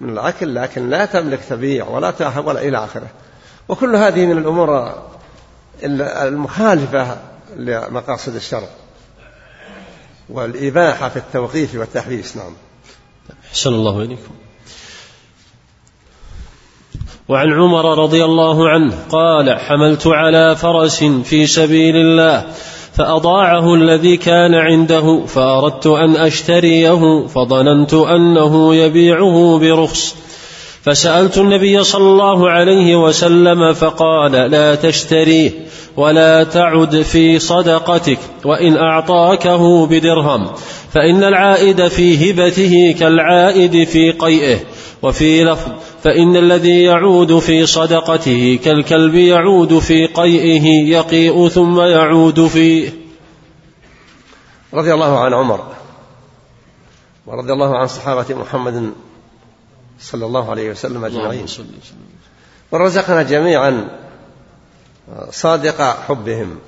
من الأكل لكن لا تملك تبيع ولا تأهب ولا إلى آخره. وكل هذه من الأمور المخالفة لمقاصد الشرع والإباحة في التوقيف والتحبيس. نعم. أحسن الله إليكم. وعن عمر رضي الله عنه قال: حملت على فرس في سبيل الله فأضاعه الذي كان عنده، فأردت أن أشتريه فظننت أنه يبيعه برخص، فسألت النبي صلى الله عليه وسلم فقال: لا تشتريه ولا تعد في صدقتك، وإن أعطاكه بدرهم فإن العائد في هبته كالعائد في قيئه. وفي لفظ: فإن الذي يعود في صدقته كالكلب يعود في قيئه يقيء ثم يعود فيه. رضي الله عن عمر ورضي الله عن صحابة محمد صلى الله عليه وسلم أجمعين، ورزقنا جميعا صادق حبهم،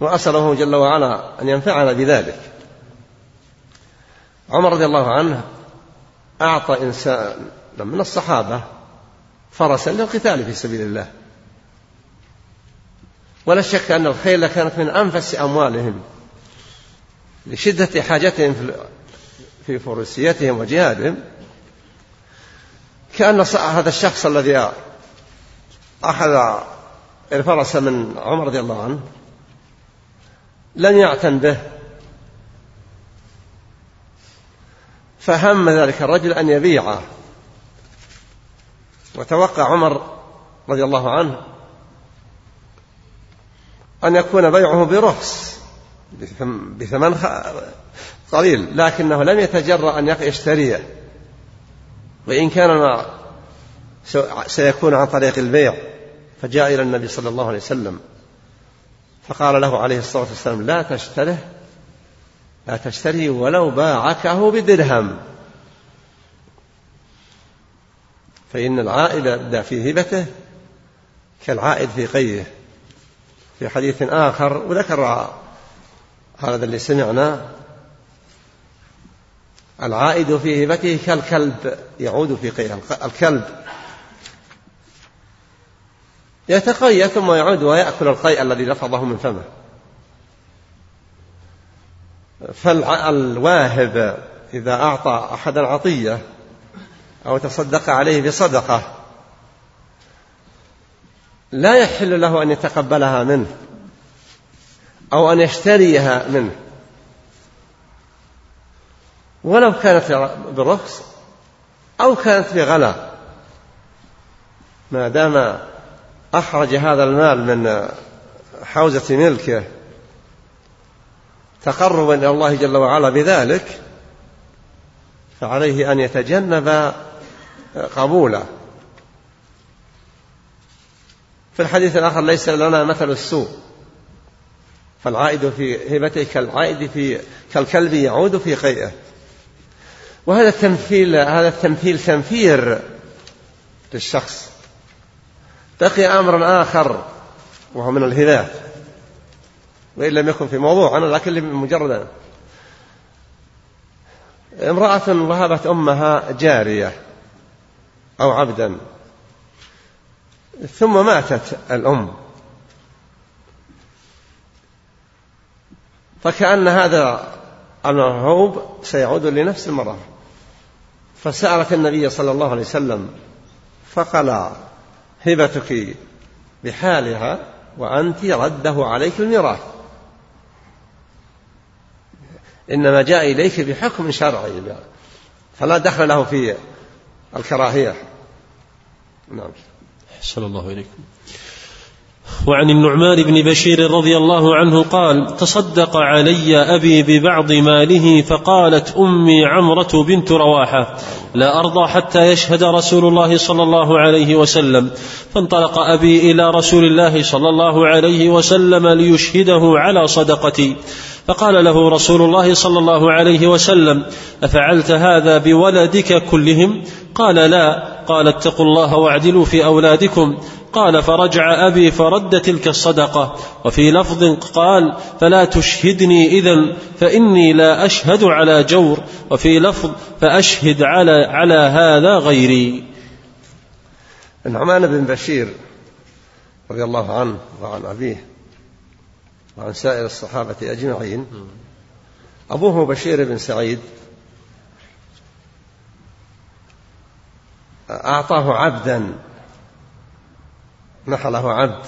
وأسأله جل وعلا أن ينفعنا بذلك. عمر رضي الله عنه أعطى إنسان من الصحابة فرسا للقتال في سبيل الله، ولا شك أن الخيل كانت من أنفس أموالهم لشدة حاجتهم في فروسيتهم وجهادهم. كأن هذا الشخص الذي أخذ الفرس من عمر رضي الله عنه لم يعتن به، فهم ذلك الرجل أن يبيعه، وتوقع عمر رضي الله عنه أن يكون بيعه برخص بثمن قليل، لكنه لم يتجرأ أن يشتريه، وإن كان سيكون عن طريق البيع. فجاء إلى النبي صلى الله عليه وسلم فقال له عليه الصلاة والسلام: لا تشتره لا تشتري ولو باعكه بدرهم، فإن العائد في هبته كالعائد في قيه. في حديث آخر، وذكر هذا اللي سمعنا: العائد في هبته كالكلب يعود في قيه. الكلب يتقي ثم يعود ويأكل القيء الذي لفظه من فمه. فالواهب إذا أعطى أحد العطية أو تصدق عليه بصدقة لا يحل له أن يتقبلها منه أو أن يشتريها منه ولو كانت برخص أو كانت بغلا، ما دام أخرج هذا المال من حوزة ملكه تقربا إلى الله جل وعلا بذلك، فعليه أن يتجنب قبوله. في الحديث الآخر: ليس لنا مثل السوء، فالعائد في هبته كالعائد في كالكلب يعود في قيئه. وهذا التمثيل هذا التمثيل تنفير للشخص. بقي أمر آخر وهو من الهداية، وإن لم يكن في موضوع أنا لكن مجرد امرأة وهبت أمها جارية أو عبدا، ثم ماتت الأم، فكأن هذا الموهوب سيعود لنفس المرأة، فسألت النبي صلى الله عليه وسلم فقال: هبتك بحالها وأنت رده عليك الميراث، إنما جاء إليك بحكم شرعي، فلا دخل له في الكراهية. نعم. صلى الله عليكم. وعن النعمان بن بشير رضي الله عنه قال: تصدق علي أبي ببعض ماله، فقالت أمي عمرة بنت رواحة: لا أرضى حتى يشهد رسول الله صلى الله عليه وسلم. فانطلق أبي إلى رسول الله صلى الله عليه وسلم ليشهده على صدقتي، فقال له رسول الله صلى الله عليه وسلم: أفعلت هذا بولدك كلهم؟ قال: لا. قال: اتقوا الله واعدلوا في أولادكم. قال فرجع أبي فرد تلك الصدقة. وفي لفظ قال فلا تشهدني إذن فإني لا أشهد على جور. وفي لفظ فأشهد على, على هذا غيري. النعمان بن بشير رضي الله عنه وعن أبيه وعن سائر الصحابة أجمعين أبوه بشير بن سعيد أعطاه عبدا، نحله عبد،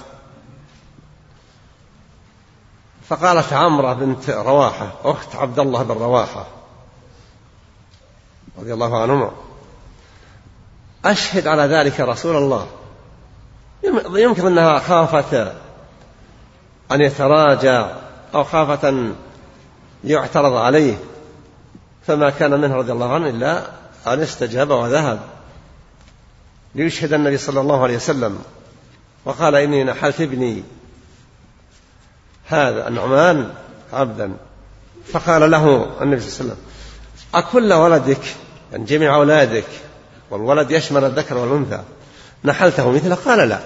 فقالت عمرة بنت رواحة أخت عبد الله بن رواحة رضي الله عنهما أشهد على ذلك رسول الله. يمكن أنها خافت أن يتراجع أو خافت أن يعترض عليه، فما كان منه رضي الله عنه إلا أن استجاب وذهب ليشهد النبي صلى الله عليه وسلم وقال إني نحلت ابني هذا النعمان عبدا. فقال له النبي صلى الله عليه وسلم أكل ولدك، يعني جميع أولادك، والولد يشمل الذكر والأنثى، نحلته مثله؟ قال لا.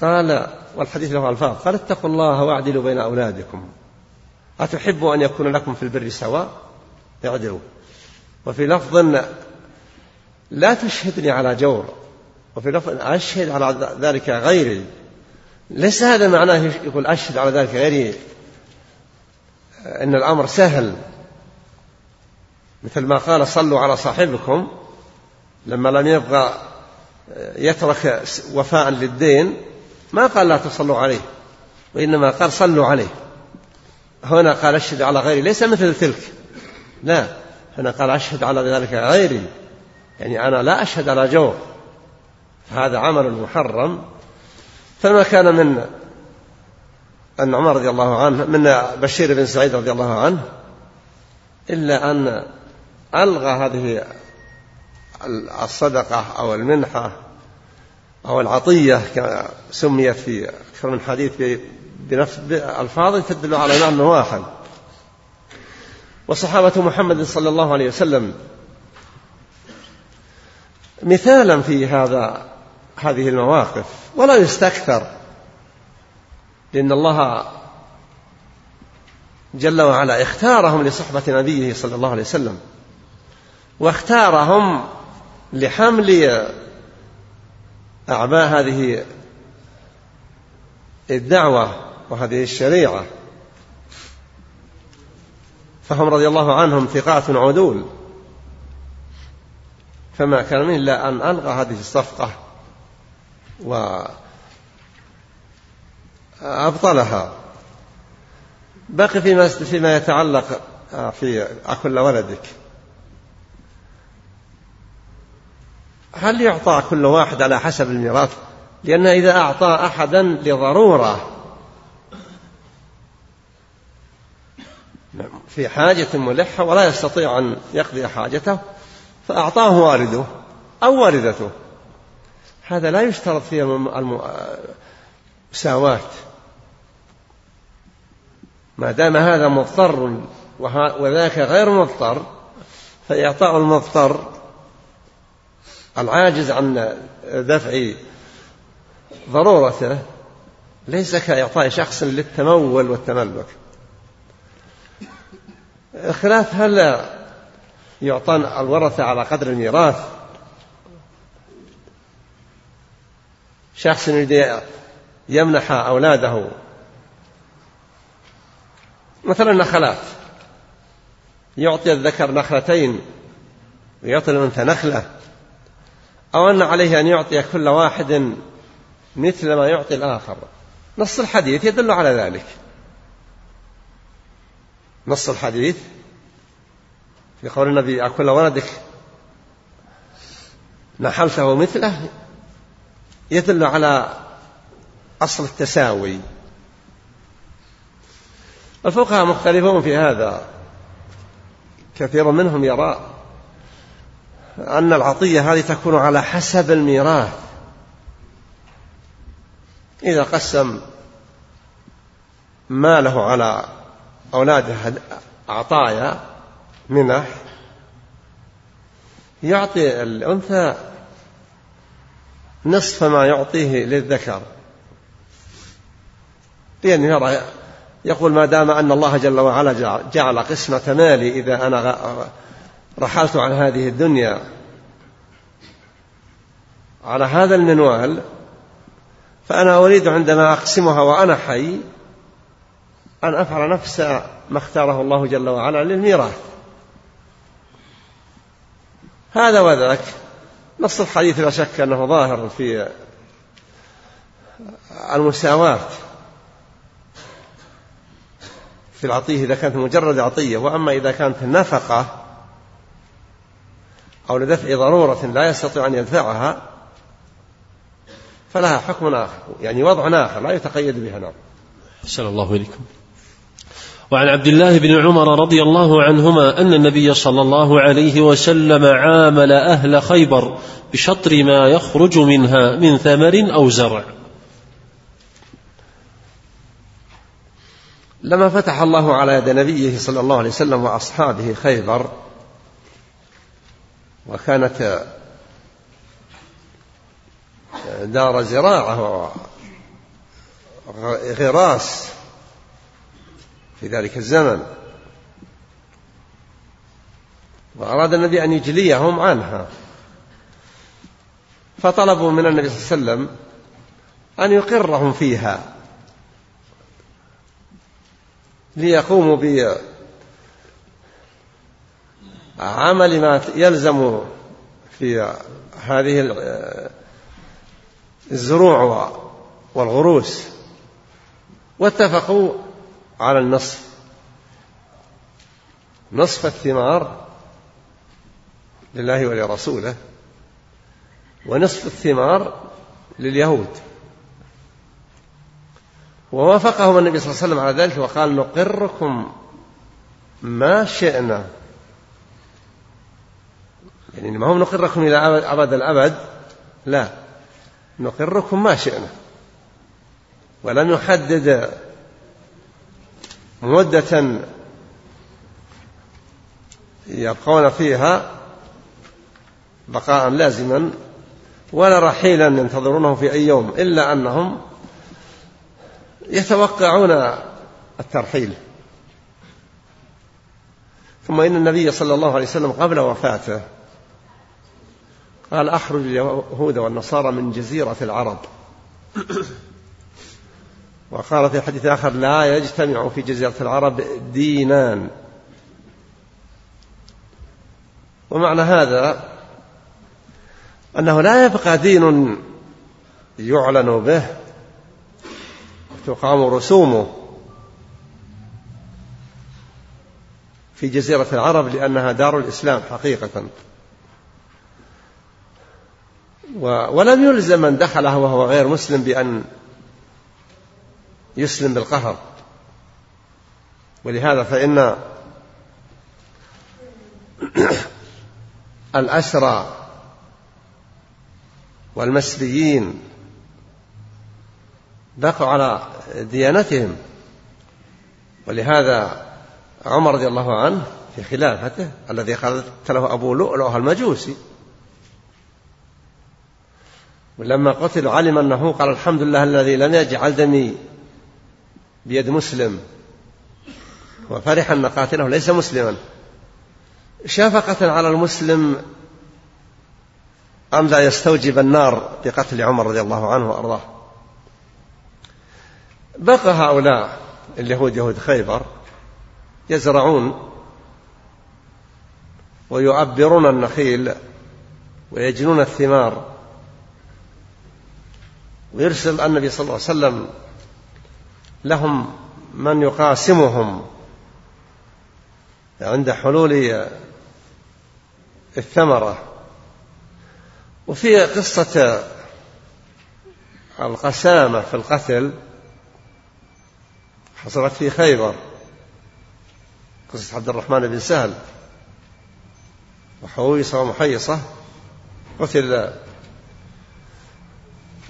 قال والحديث له ألفاظ، قال اتقوا الله واعدلوا بين أولادكم، أتحبوا أن يكون لكم في البر سواء، اعدلوا. وفي لفظ لا تشهدني على جور، وفي لفظ أشهد على ذلك غيري. ليس هذا معناه يقول أشهد على ذلك غيري إن الأمر سهل، مثل ما قال صلوا على صاحبكم لما لم يبغى يترك وفاء للدين، ما قال لا تصلوا عليه، وإنما قال صلوا عليه. هنا قال أشهد على غيري، ليس مثل تلك، لا، هنا قال أشهد على ذلك غيري، يعني أنا لا أشهد على جور، فهذا عمل محرم. فما كان من أن عمر رضي الله عنه من بشير بن سعيد رضي الله عنه إلا أن ألغى هذه الصدقة أو المنحة أو العطية سميت في أكثر من حديث بنفس الألفاظ تدل على معنى واحد. وصحابة محمد صلى الله عليه وسلم مثالا في هذا هذه المواقف، ولا يستكثر، لأن الله جل وعلا اختارهم لصحبة نبيه صلى الله عليه وسلم، واختارهم لحمل أعباء هذه الدعوة وهذه الشريعة، فهم رضي الله عنهم ثقات عدول. فما كان منه إلا أن ألغى هذه الصفقة وأبطلها. باقي فيما, فيما يتعلق في أكل ولدك، هل يعطى كل واحد على حسب الميراث؟ لأن إذا أعطى أحدا لضرورة في حاجة ملحة ولا يستطيع أن يقضي حاجته فأعطاه والده أو والدته، هذا لا يشترط فيه المساواة، ما دام هذا مضطر وذاك غير مضطر، فإعطاء المضطر العاجز عن دفع ضرورته ليس كإعطاء شخص للتمول والتملك. خلاف هل يعطى الورثة على قدر الميراث، شخص يمنح أولاده مثلا نخلات، يعطي الذكر نخلتين ويعطي الأنثى نخلة، أو أن عليه أن يعطي كل واحد مثل ما يعطي الآخر. نص الحديث يدل على ذلك، نص الحديث في قول النبي أكل ولدك نحلته مثله يدل على أصل التساوي. الفقهاء مختلفون في هذا، كثير منهم يرى أن العطية هذه تكون على حسب الميراث، إذا قسم ماله على أولاده عطايا منح، يعطي الأنثى نصف ما يعطيه للذكر، لأن يرى يقول ما دام أن الله جل وعلا جعل قسمة مالي إذا أنا رحلت عن هذه الدنيا على هذا المنوال، فأنا أريد عندما أقسمها وأنا حي أن أفعل نفس ما اختاره الله جل وعلا للميراث. هذا وذاك نص الحديث لا شك أنه ظاهر في المساواة في العطية إذا كانت مجرد عطية، وأما إذا كانت نفقة أو لدفع ضرورة لا يستطيع أن يدفعها فلها حكم آخر، يعني وضع آخر لا يتقيد بها. نعم. أحسن الله إليكم. وعن عبد الله بن عمر رضي الله عنهما أن النبي صلى الله عليه وسلم عامل أهل خيبر بشطر ما يخرج منها من ثمر أو زرع. لما فتح الله على يد نبيه صلى الله عليه وسلم وأصحابه خيبر، وكانت دار زراعة وغراس في ذلك الزمن، وأراد النبي أن يجليهم عنها، فطلبوا من النبي صلى الله عليه وسلم أن يقرهم فيها ليقوموا بعمل ما يلزم في هذه الزروع والغروس، واتفقوا على النصف، نصف الثمار لله ولرسوله ونصف الثمار لليهود، ووافقهم النبي صلى الله عليه وسلم على ذلك وقال نقركم ما شئنا، يعني ما هم نقركم إلى أبد الأبد، لا، نقركم ما شئنا، ولم يحدد مدة يبقون فيها بقاء لازما ولا رحيلا ينتظرونه في أي يوم، إلا أنهم يتوقعون الترحيل. ثم إن النبي صلى الله عليه وسلم قبل وفاته قال أخرج اليهود والنصارى من جزيرة العرب، وقال في حديث آخر لا يجتمع في جزيرة العرب دينان. ومعنى هذا أنه لا يبقى دين يعلن به تقام رسومه في جزيرة العرب، لأنها دار الإسلام حقيقة، ولم يلزم من دخله وهو غير مسلم بأن يسلم بالقهر. ولهذا فإن الأسرى والمسلمين بقوا على ديانتهم، ولهذا عمر رضي الله عنه في خلافته الذي قتله أبو لؤلؤة المجوسي، ولما قتل علم أنه قال الحمد لله الذي لم يجعل دمي بيد مسلم، وفرح أن قاتله ليس مسلما شفقة على المسلم، أم لا يستوجب النار بقتل عمر رضي الله عنه وأرضاه. بقى هؤلاء اليهود يهود خيبر يزرعون ويؤبرون النخيل ويجنون الثمار، ويرسل النبي صلى الله عليه وسلم لهم من يقاسمهم عند حلول الثمرة. وفي قصة القسامة في القتل حصلت في خيبر، قصة عبد الرحمن بن سهل وحويصة ومحيصة، قتل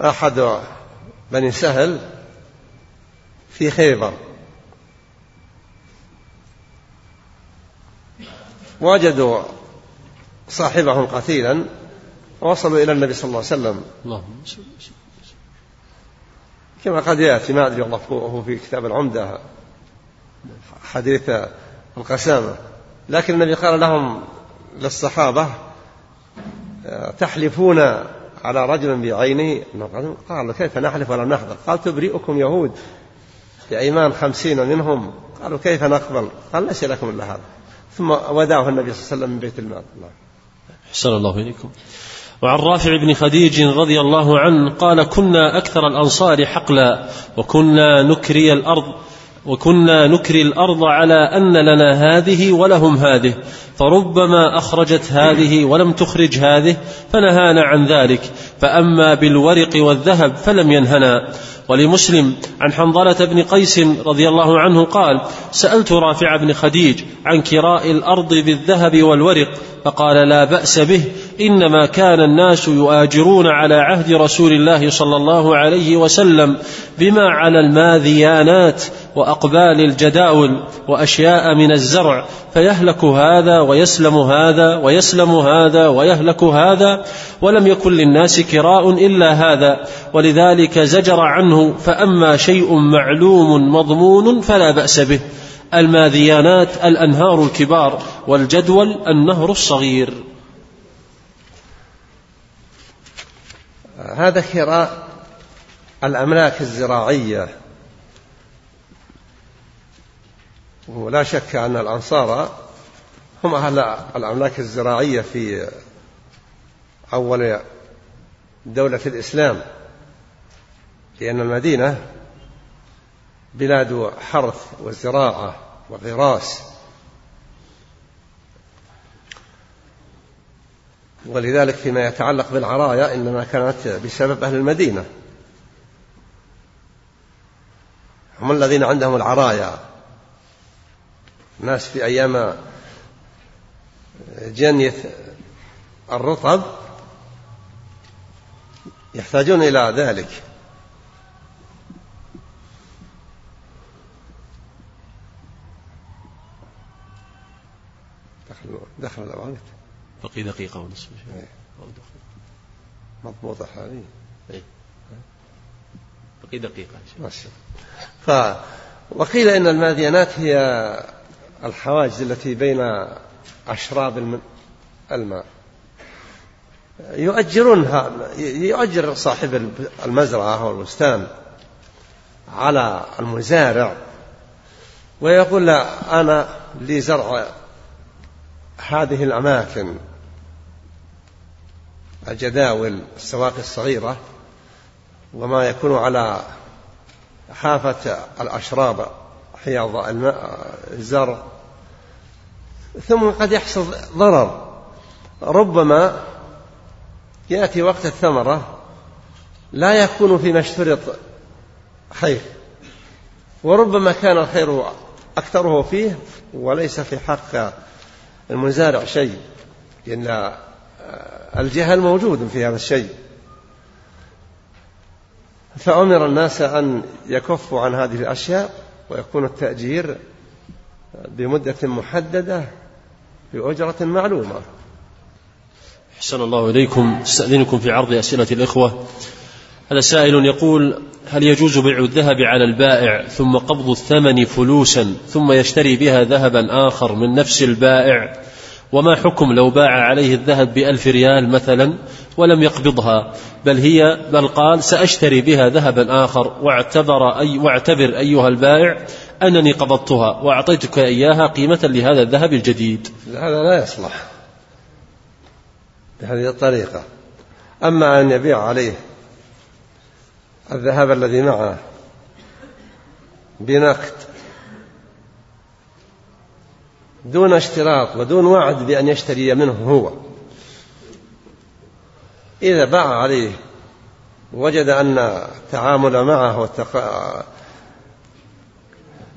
أحد بني سهل في خيبر، وجدوا صاحبهم قتيلا ووصلوا إلى النبي صلى الله عليه وسلم كما قد يأتي، ما أدري والله هو في كتاب العمدة حديث القسامة. لكن النبي قال لهم للصحابة تحلفون على رجل بعينه؟ قالوا كيف نحلف ولا نحضر؟ قال تبرئكم يهود بأيمان خمسين منهم. قالوا كيف نقبل؟ قال ليس لكم إلا هذا. ثم وداه النبي صلى الله عليه وسلم من بيت المال. أحسن الله إليكم. وعن رافع بن خديج رضي الله عنه قال كنا أكثر الأنصار حقلا وكنا نكري الأرض وكنا نكري الأرض على أن لنا هذه ولهم هذه، فربما أخرجت هذه ولم تخرج هذه فنهانا عن ذلك، فأما بالورق والذهب فلم ينهنا. ولمسلم عن حنظلة بن قيس رضي الله عنه قال سألت رافع بن خديج عن كراء الأرض بالذهب والورق فقال لا بأس به، إنما كان الناس يؤاجرون على عهد رسول الله صلى الله عليه وسلم بما على الماذيانات وأقبال الجداول وأشياء من الزرع، فيهلك هذا ويسلم هذا ويسلم هذا ويهلك هذا، ولم يكن للناس كراء إلا هذا، ولذلك زجر عنه. فأما شيء معلوم مضمون فلا بأس به، الماذيانات الأنهار الكبار والجدول النهر الصغير. هذا كراء الأملاك الزراعية، ولا شك أن الأنصار هم أهل الأملاك الزراعية في أول دولة الإسلام، لأن المدينة بلاد حرث وزراعة وغراس، ولذلك فيما يتعلق بالعرايا إنما كانت بسبب أهل المدينة، هم الذين عندهم العرايا. الناس في أيام جنية الرطب يحتاجون إلى ذلك. دخل الأوقات بقي دقيقة ونصف مضبوطة حاليا، بقي دقيقة. ف... وقيل إن الماديانات هي الحواجز التي بين أشراب الماء، يؤجرونها، يؤجر صاحب المزرعة والبستان على المزارع ويقول له أنا لزرع هذه الأماكن الجداول السواقي الصغيرة وما يكون على حافة الأشراب حياض الزرع، ثم قد يحصل ضرر، ربما يأتي وقت الثمرة لا يكون فيما اشترط خير، وربما كان الخير أكثره فيه وليس في حق المزارع شيء، لأن الجهل موجود في هذا الشيء. فأمر الناس أن يكفوا عن هذه الأشياء، ويكون التأجير بمدة محددة بأجرة معلومة. أحسن الله إليكم. استأذنكم في عرض أسئلة الإخوة. هذا سائل يقول هل يجوز بيع الذهب على البائع ثم قبض الثمن فلوسا ثم يشتري بها ذهبا آخر من نفس البائع؟ وما حكم لو باع عليه الذهب بألف ريال مثلا ولم يقبضها، بل هي بل قال سأشتري بها ذهبا آخر، واعتبر أي واعتبر أيها البائع أنني قبضتها وأعطيتك إياها قيمة لهذا الذهب الجديد؟ هذا لا يصلح بهذه الطريقة. أما أن يبيع عليه الذهب الذي معه بنقد دون اشتراط ودون وعد بأن يشتري منه هو، إذا باع عليه وجد أن التعامل معه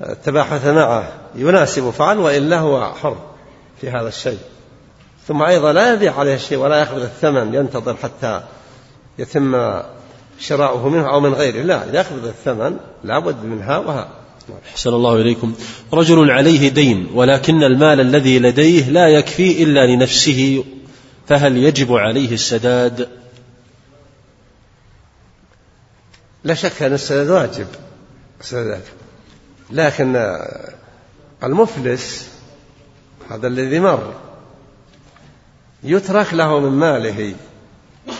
والتباحث معه يناسب فعل، وإلا هو حر في هذا الشيء. ثم أيضا لا يبيع عليه الشيء ولا يقبل الثمن، ينتظر حتى يتم شراؤه منه أو من غيره، لا، إذا يقبض الثمن لابد منها وها. أحسن الله إليكم. رجل عليه دين ولكن المال الذي لديه لا يكفي إلا لنفسه فهل يجب عليه السداد؟ لا شك أن السداد واجب السداد، لكن المفلس هذا الذي مر يترك له من ماله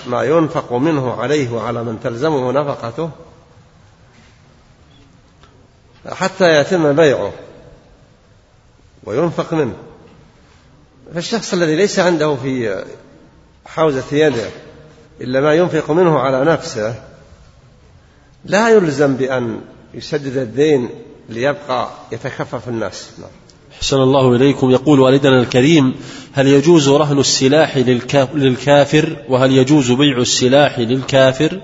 ما ينفق منه عليه وعلى من تلزمه نفقته حتى يتم بيعه وينفق منه. فالشخص الذي ليس عنده في حوزة يده إلا ما ينفق منه على نفسه لا يلزم بأن يسدد الدين ليبقى يتكفف الناس. أحسن الله إليكم. يقول والدنا الكريم: هل يجوز رهن السلاح للكافر؟ وهل يجوز بيع السلاح للكافر؟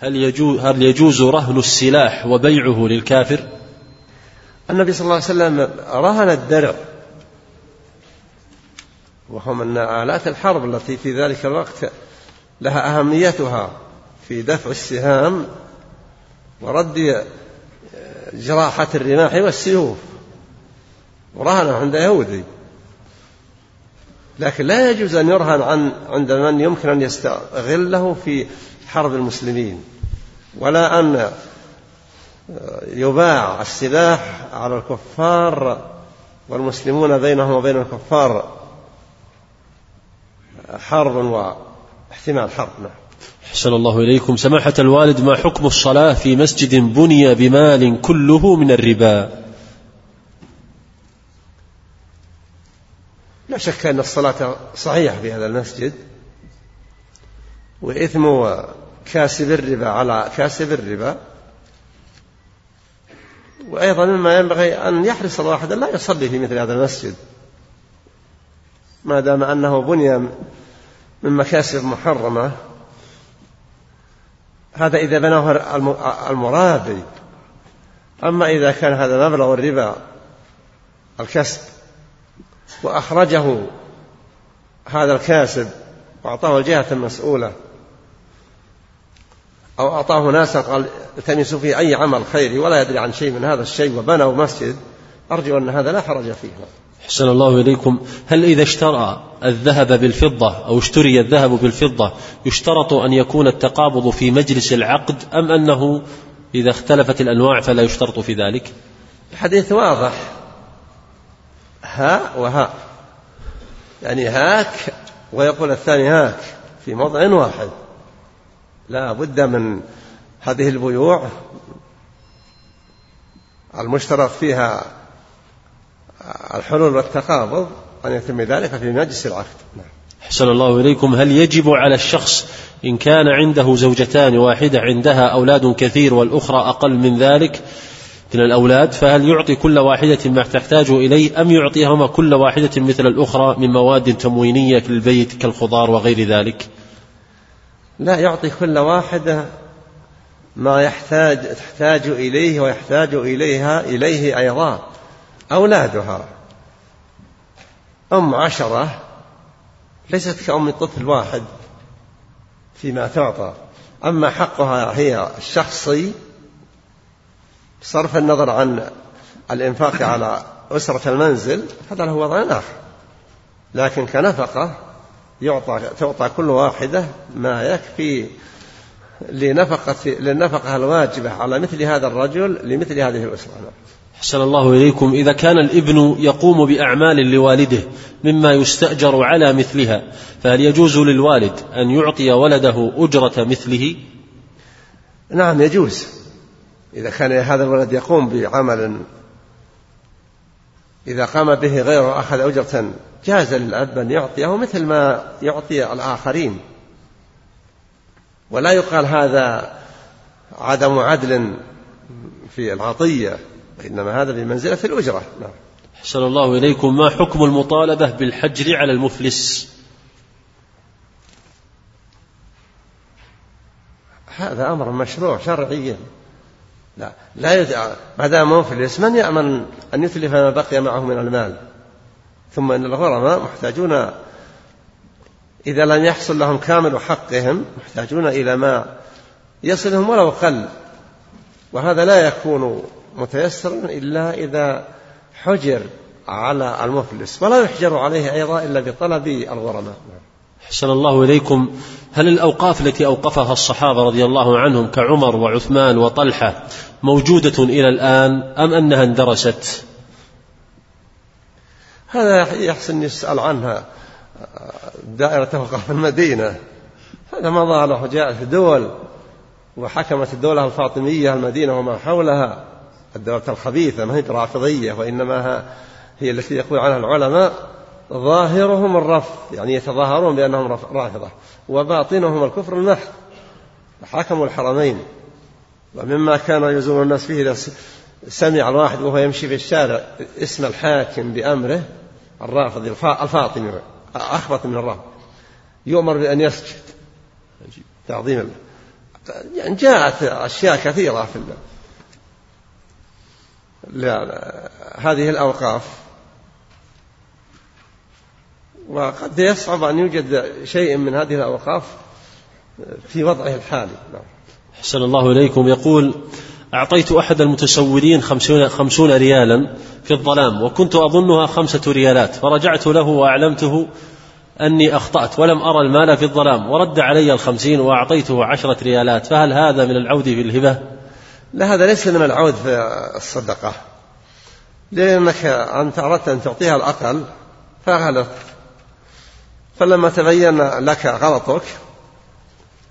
هل يجوز هل يجوز رهن السلاح وبيعه للكافر؟ النبي صلى الله عليه وسلم رهن الدرع، وهم أن آلات الحرب التي في ذلك الوقت لها أهميتها في دفع السهام ورد جراحة الرماح والسيوف، ورهنه عند يهودي. لكن لا يجوز أن يرهن عن عند من يمكن أن يستغله في حرب المسلمين، ولا أن يباع السلاح على الكفار والمسلمون بينهم وبين الكفار حرب واحتمال حرب. نعم. أحسن الله إليكم. سماحة الوالد: ما حكم الصلاة في مسجد بني بمال كله من الربا؟ لا شك أن الصلاة صحيحة في هذا المسجد، وإثم كاسب الربا على كاسب الربا. وأيضا مما ينبغي أن يحرص الواحد لا يصلي في مثل هذا المسجد ما دام أنه بني من مكاسب محرمة. هذا إذا بناه المرابي، أما إذا كان هذا مبلغ الربا الكسب وأخرجه هذا الكاسب وأعطاه الجهة المسؤولة أو أعطاه ناسا قال التمسوا فيه أي عمل خيري ولا يدري عن شيء من هذا الشيء وبنوا مسجد، أرجو أن هذا لا حرج فيه. أحسن الله إليكم. هل إذا اشترى الذهب بالفضة أو اشتري الذهب بالفضة يشترط أن يكون التقابض في مجلس العقد، أم أنه إذا اختلفت الأنواع فلا يشترط في ذلك؟ الحديث واضح، ها وها، يعني هاك ويقول الثاني هاك في موضع واحد. لا بد من هذه البيوع المشترك فيها الحلول والتقابض أن يتم ذلك في مجلس العقد. أحسن الله إليكم. هل يجب على الشخص إن كان عنده زوجتان، واحدة عندها أولاد كثير والأخرى أقل من ذلك من الأولاد، فهل يعطي كل واحدة ما تحتاج إليه أم يعطيهما كل واحدة مثل الأخرى من مواد تموينية في البيت كالخضار وغير ذلك؟ لا، يعطي كل واحدة ما يحتاج تحتاج إليه ويحتاج إليها إليه أيضا أولادها. أم عشرة ليست كأم الطفل واحد فيما تعطى، أما حقها هي الشخصي صرف النظر عن الإنفاق على أسرة المنزل هذا له وضع آخر. لكن كنفقة يعطى تعطى كل واحدة ما يكفي لنفقة للنفقة الواجبة على مثل هذا الرجل لمثل هذه الأسرة. أحسن الله إليكم. إذا كان الابن يقوم بأعمال لوالده مما يستأجر على مثلها، فهل يجوز للوالد أن يعطي ولده أجرة مثله؟ نعم يجوز، إذا كان هذا الولد يقوم بعمل إذا قام به غيره أخذ أجرة جاز للأب أن يعطيه مثل ما يعطي الآخرين، ولا يقال هذا عدم عدل في العطية، إنما هذا بمنزلة الأجرة. نعم. أحسن الله إليكم. ما حكم المطالبة بالحجر على المفلس؟ هذا أمر مشروع شرعيا، لا لا يدعى ما دام مفلس من يأمن أن يتلف ما بقي معه من المال، ثم إن الغرماء محتاجون إذا لم يحصل لهم كامل حقهم محتاجون إلى ما يصلهم ولو قل، وهذا لا يكون متيسرا إلا إذا حجر على المفلس، فلا يحجر عليه أيضا إلا بطلب الغرماء. أحسن الله إليكم. هل الأوقاف التي أوقفها الصحابة رضي الله عنهم كعمر وعثمان وطلحة موجودة إلى الآن أم أنها اندرست؟ هذا يحسن يسأل عنها دائرة أوقاف المدينة، هذا مضى على حجاج الدول، وحكمت الدولة الفاطمية المدينة وما حولها الدولة الخبيثة، ما هي رافضية، وإنما هي التي يقول عنها العلماء ظاهرهم الرفض، يعني يتظاهرون بأنهم رافضة، وباطنهم الكفر المحض، حكموا الحرمين. ومما كان يزور الناس فيه إذا سمع الواحد وهو يمشي في الشارع اسم الحاكم بأمره الرافض الفاطمي أخبط من الرافض يؤمر بأن يسجد تعظيم الله. يعني جاءت أشياء كثيرة في الله. هذه الأوقاف، وقد يصعب أن يوجد شيء من هذه الأوقاف في وضعه الحالي. أحسن الله إليكم. يقول أعطيت أحد المتسولين خمسون, خمسون ريالا في الظلام، وكنت أظنها خمسة ريالات، فرجعت له وأعلمته أني أخطأت ولم أرى المال في الظلام، ورد علي الخمسين وأعطيته عشرة ريالات، فهل هذا من العود في الهبة؟ لا، هذا ليس من العود في الصدقة، لأنك أنت أردت أن تعطيها الأقل فغلطت، فلما تبين لك غلطك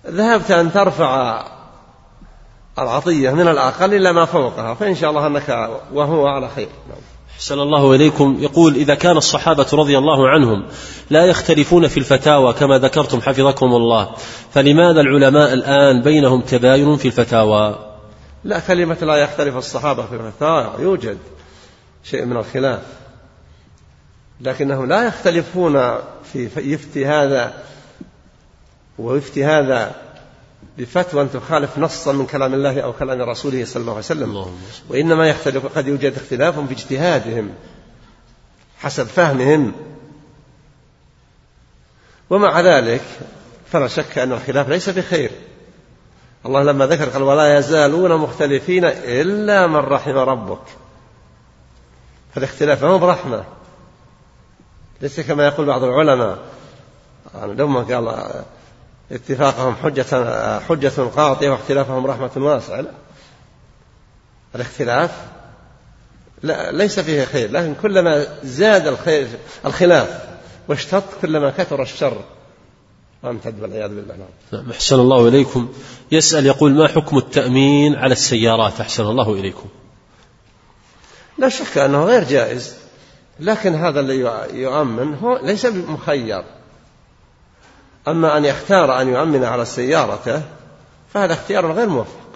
ذهبت أن ترفع العطية من الأقل إلى ما فوقها، فإن شاء الله أنك وهو على خير. أحسن الله إليكم. يقول إذا كان الصحابة رضي الله عنهم لا يختلفون في الفتاوى كما ذكرتم حفظكم الله، فلماذا العلماء الآن بينهم تباين في الفتاوى؟ لا، كلمة لا يختلف الصحابة في الفتاوى يوجد شيء من الخلاف، لكنهم لا يختلفون في يفتي هذا ويفتي هذا بفتوى تخالف نصا من كلام الله أو كلام رسوله صلى الله عليه وسلم، وإنما يختلف، قد يوجد اختلاف في اجتهادهم حسب فهمهم. ومع ذلك فلا شك أن الخلاف ليس بخير. الله لما ذكر قال ولا يزالون مختلفين إلا من رحم ربك، فالاختلاف هو برحمة، ليس كما يقول بعض العلماء يعني لما قال اتفاقهم حجة, حجة قاطعة واختلافهم رحمة واسعة، الاختلاف لا ليس فيه خير، لكن كلما زاد الخير الخلاف واشتط كلما كثر الشر. أحسن الله إليكم. يسأل يقول ما حكم التأمين على السيارات؟ أحسن الله إليكم. لا شك أنه غير جائز، لكن هذا اللي يؤمن هو ليس مخير، أما أن يختار أن يؤمن على سيارته فهذا اختيار غير موفق،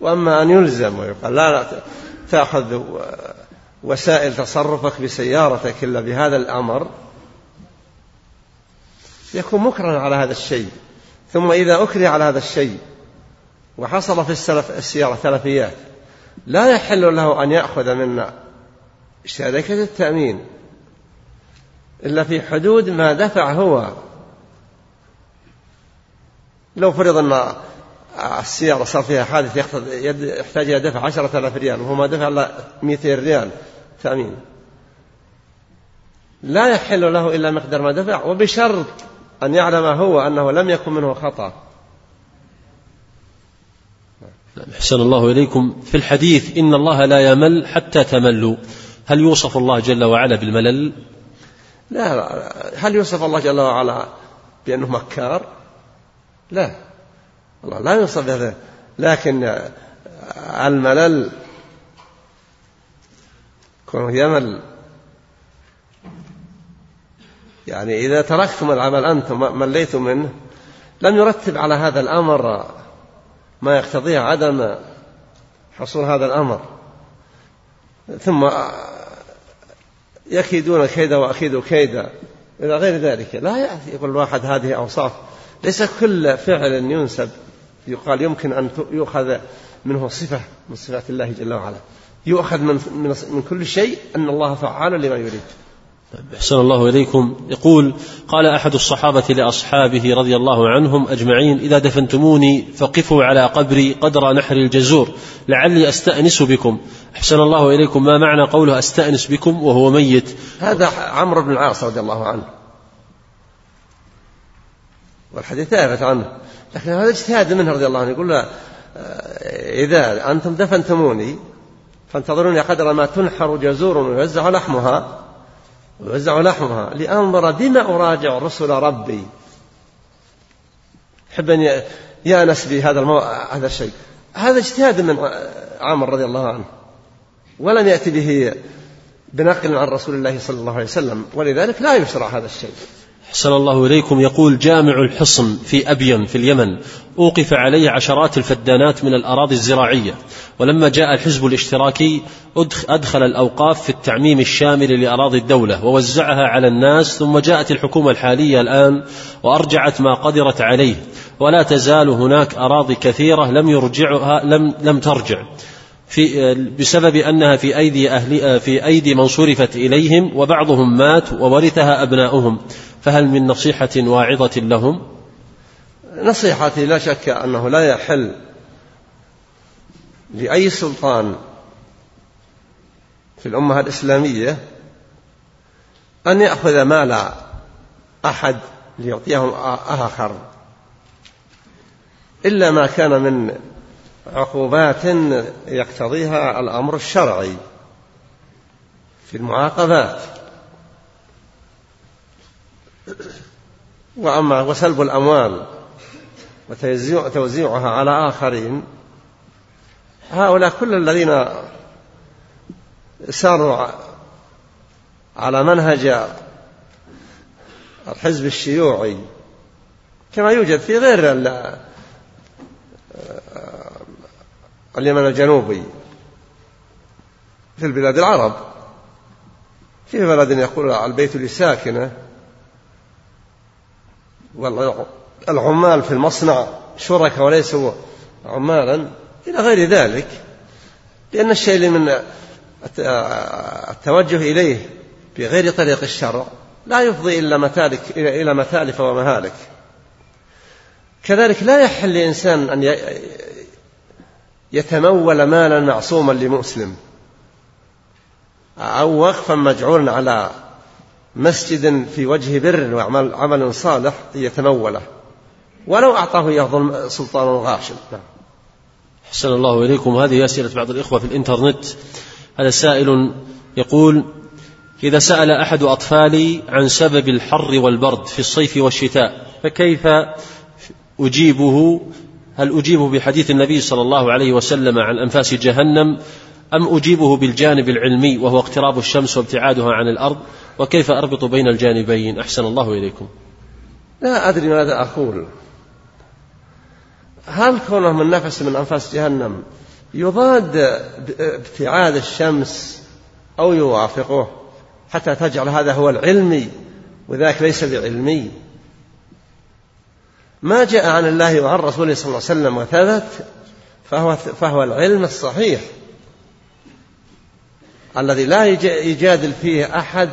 وأما أن يلزم ويقال لا تأخذ وسائل تصرفك بسيارتك إلا بهذا الأمر يكون مكرا على هذا الشيء، ثم إذا أكره على هذا الشيء وحصل في السلف السيارة تلفيات لا يحل له أن يأخذ من شركة التأمين إلا في حدود ما دفع هو. لو فرض أن السيارة صار فيها حادث يحتاج إلى دفع عشرة آلاف ريال وهو ما دفع إلا مئتين ريال تأمين، لا يحل له إلا مقدار ما دفع، وبشرط أن يعلم هو أنه لم يكن منه خطأ. أحسن الله إليكم. في الحديث إن الله لا يمل حتى تملوا، هل يوصف الله جل وعلا بالملل؟ لا, لا. هل يوصف الله جل وعلا بأنه مكار؟ لا، الله لا يوصف هذا، لكن الملل كونه يمل يعني إذا تركتم العمل أنتم مليتم منه، لم يرتب على هذا الأمر ما يقتضيه عدم حصول هذا الأمر، ثم يكيدون كيدا وأكيد كيدا إلى غير ذلك. لا يقول الواحد هذه أوصاف، ليس كل فعل ينسب يقال يمكن أن يؤخذ منه صفة من صفات الله جل وعلا، يؤخذ من, من كل شيء أن الله فعال لما يريد. أحسن الله إليكم. يقول: قال أحد الصحابة لأصحابه رضي الله عنهم أجمعين: إذا دفنتموني فقفوا على قبري قدر نحر الجزور لعلي أستأنس بكم. أحسن الله إليكم، ما معنى قوله أستأنس بكم وهو ميت؟ هذا عمرو بن العاص رضي الله عنه، والحديث ثابت عنه، لكن هذا اجتهاد منه رضي الله عنه. يقول له: إذا أنتم دفنتموني فانتظروني قدر ما تنحر جزور ويوزع لحمها ويوزع لحمها لأنظر بما أراجع رسل ربي. أحب أن يأنس بهذا المو... هذا الشيء. هذا اجتهاد من عمر رضي الله عنه، ولم يأتي به بنقل عن رسول الله صلى الله عليه وسلم، ولذلك لا يشرع هذا الشيء. أحسن الله إليكم. يقول: جامع الحصن في أبين في اليمن أوقف عليه عشرات الفدانات من الأراضي الزراعية، ولما جاء الحزب الاشتراكي أدخل الأوقاف في التعميم الشامل لأراضي الدولة ووزعها على الناس، ثم جاءت الحكومة الحالية الآن وأرجعت ما قدرت عليه، ولا تزال هناك أراضي كثيرة لم يرجعها لم لم ترجع في بسبب أنها في أيدي أهل في أيدي من صرفت إليهم، وبعضهم مات وورثها أبناؤهم، فهل من نصيحة واعظة لهم؟ نصيحتي لا شك أنه لا يحل لأي سلطان في الأمة الإسلامية أن يأخذ مال أحد ليعطيه آخر، إلا ما كان من عقوبات يقتضيها الأمر الشرعي في المعاقبات. وأما وسلب الأموال وتوزيعها على آخرين، هؤلاء كل الذين ساروا على منهج الحزب الشيوعي كما يوجد في غير اليمن الجنوبي، في البلاد العرب، في بلد يقول البيت لساكنه والعمال في المصنع شركاء وليسوا عمالا، إلى غير ذلك، لأن الشيء اللي من التوجه إليه بغير طريق الشرع لا يفضي إلا متالك إلى متالف ومهالك. كذلك لا يحل لإنسان أن يتمول مالا معصوما لمسلم، أو وقفا مجعولا على مسجد في وجه بر وعمل عمل صالح يتموله ولو أعطاه يهضم سلطان غاشم. أحسن الله إليكم. هذه أسئلة بعض الإخوة في الإنترنت. هذا سائل يقول: إذا سأل أحد أطفالي عن سبب الحر والبرد في الصيف والشتاء فكيف أجيبه؟ هل أجيبه بحديث النبي صلى الله عليه وسلم عن أنفاس جهنم، أم أجيبه بالجانب العلمي وهو اقتراب الشمس وابتعادها عن الأرض، وكيف أربط بين الجانبين؟ أحسن الله إليكم. لا أدري ماذا أقول. هل كونه من نفس من أنفاس جهنم يضاد ابتعاد الشمس أو يوافقه حتى تجعل هذا هو العلمي وذاك ليس بعلمي؟ ما جاء عن الله وعن رسوله صلى الله عليه وسلم وثبت فهو, فهو العلم الصحيح الذي لا يجادل فيه أحد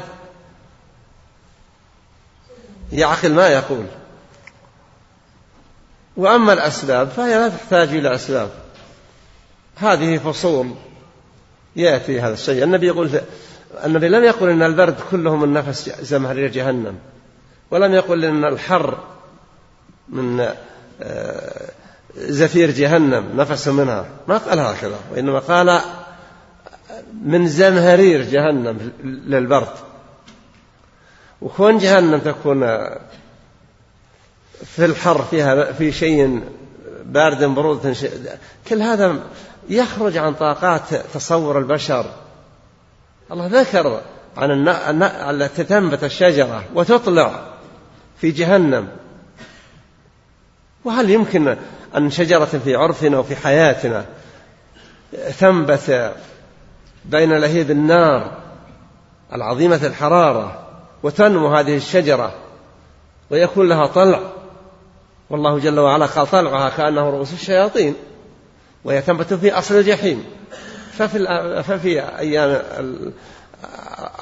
يعقل ما يقول. وأما الأسباب فهي لا تحتاج إلى أسباب، هذه فصول يأتي هذا الشيء. النبي يقول، النبي لم يقل إن البرد كلهم من نفس زمهرير جهنم، ولم يقل إن الحر من زفير جهنم نفس منها، ما قال هكذا، وإنما قال من زمهرير جهنم للبرد. وكون جهنم تكون في الحر فيها في شيء بارد برودة، كل هذا يخرج عن طاقات تصور البشر. الله ذكر عن التي تنبت الشجرة وتطلع في جهنم، وهل يمكن أن شجرة في عرفنا وفي حياتنا تنبت بين لهيب النار العظيمة الحرارة وتنمو هذه الشجرة ويكون لها طلع، والله جل وعلا قال طلعها كأنه رؤوس الشياطين، ويتنبت في أصل الجحيم، ففي, ففي أيام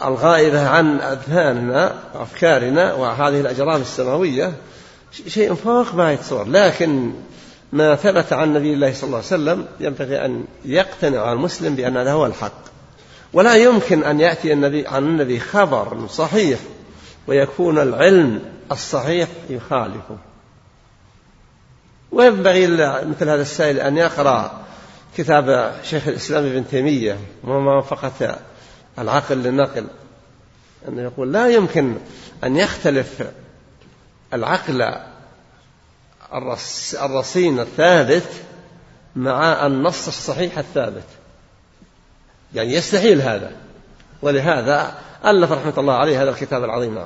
الغائبة عن أذهاننا وأفكارنا وهذه الأجرام السماوية شيء فوق ما يتصور. لكن ما ثبت عن نبي الله صلى الله عليه وسلم ينبغي أن يقتنع المسلم بأن هذا هو الحق، ولا يمكن أن يأتي النبي عن النبي خبر صحيح ويكون العلم الصحيح يخالفه. وينبغي مثل هذا السائل أن يقرأ كتاب شيخ الإسلام ابن تيمية وموافقة العقل للنقل، أنه يقول لا يمكن أن يختلف العقل الرصين الثابت مع النص الصحيح الثابت، يعني يستحيل هذا. ولهذا ألف رحمة الله عليه هذا الكتاب العظيم.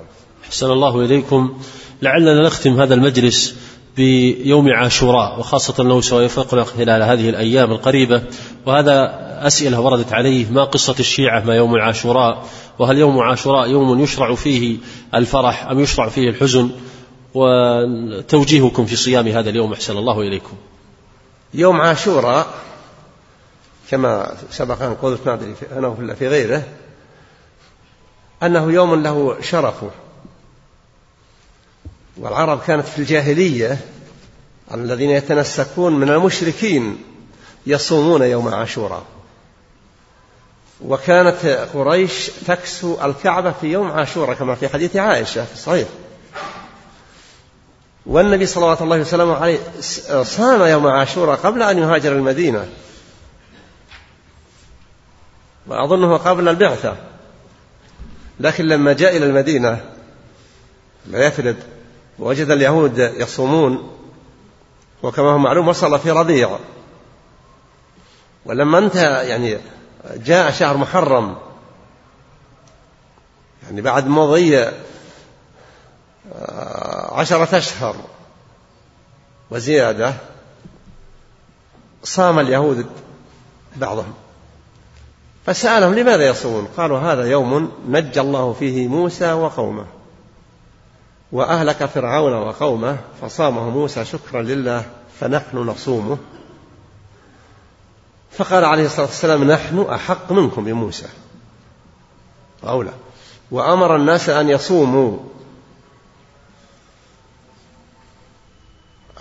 أحسن الله إليكم. لعلنا نختم هذا المجلس بيوم عاشوراء، وخاصة أنه سوف ينقلب خلال هذه الأيام القريبة، وهذا أسئلة وردت عليه: ما قصة الشيعة ما يوم عاشوراء؟ وهل يوم عاشوراء يوم يشرع فيه الفرح أم يشرع فيه الحزن؟ وتوجيهكم في صيام هذا اليوم أحسن الله إليكم. يوم عاشوراء كما سبق أن قلت ما أدري أنا ولا في غيره أنه يوم له شرفه. والعرب كانت في الجاهلية الذين يتنسكون من المشركين يصومون يوم عاشوراء، وكانت قريش تكسو الكعبة في يوم عاشوراء كما في حديث عائشة في الصحيح. والنبي صلوات الله وسلامه عليه صام يوم عاشوراء قبل أن يهاجر المدينة، وأظنه قبل البعثة، لكن لما جاء إلى المدينة لا يفلد ووجد اليهود يصومون، وكما هو معلوم وصل في ربيع، ولما انتهى يعني جاء شهر محرم، يعني بعد مضي عشرة أشهر وزيادة صام اليهود بعضهم، فسألهم لماذا يصومون؟ قالوا هذا يوم نجى الله فيه موسى وقومه وأهلك فرعون وقومه فصامه موسى شكرا لله فنحن نصومه. فقال عليه الصلاة والسلام نحن أحق منكم بموسى أولى، وأمر الناس أن يصوموا.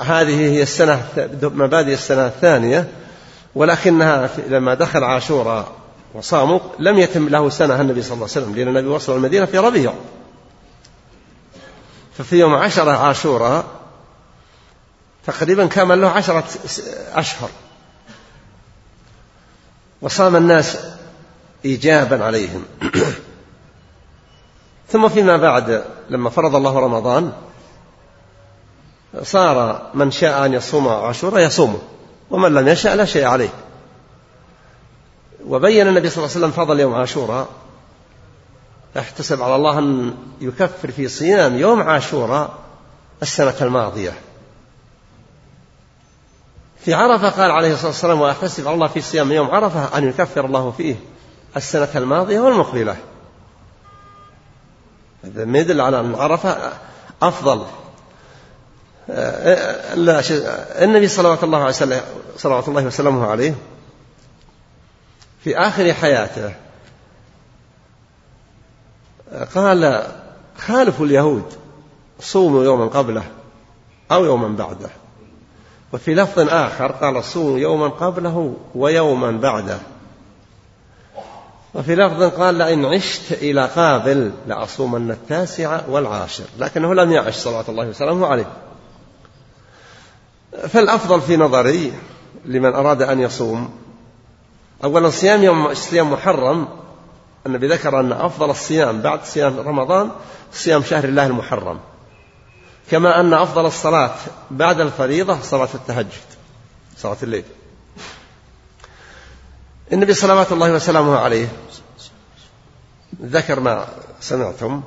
هذه هي السنة مبادئ السنة الثانية، ولكنها لما دخل عاشوراء وصاموا لم يتم له سنة النبي صلى الله عليه وسلم، لأن النبي وصل المدينة في ربيع. ففي يوم عشرة عاشوراء تقريبا كامل له عشرة أشهر، وصام الناس إيجابا عليهم. ثم فيما بعد لما فرض الله رمضان صار من شاء أن يصوم عاشوراء يصومه، ومن لم يشاء لا شيء عليه. وبين النبي صلى الله عليه وسلم فضل يوم عاشوراء: احتسب على الله أن يكفر في صيام يوم عاشوراء السنة الماضية. في عرفة قال عليه الصلاة والسلام: واحتسب على الله في صيام يوم عرفة أن يكفر الله فيه السنة الماضية والمقبلة. هذا يدل على أن عرفة أفضل. النبي صلوات الله صلوات الله وسلامه عليه في آخر حياته قال: خالفوا اليهود صوموا يوما قبله أو يوما بعده. وفي لفظ آخر قال: صوموا يوما قبله ويوما بعده. وفي لفظ قال: لئن عشت إلى قابل لأصومن التاسع والعاشر، لكنه لم يعش صلوات الله وسلامه عليه. فالأفضل في نظري لمن أراد أن يصوم أولا صيام يوم صيام محرم. النبي ذكر أن أفضل الصيام بعد صيام رمضان صيام شهر الله المحرم، كما أن أفضل الصلاة بعد الفريضة صلاة التهجد صلاة الليل. النبي صلوات الله وسلامه عليه ذكر ما سمعتم.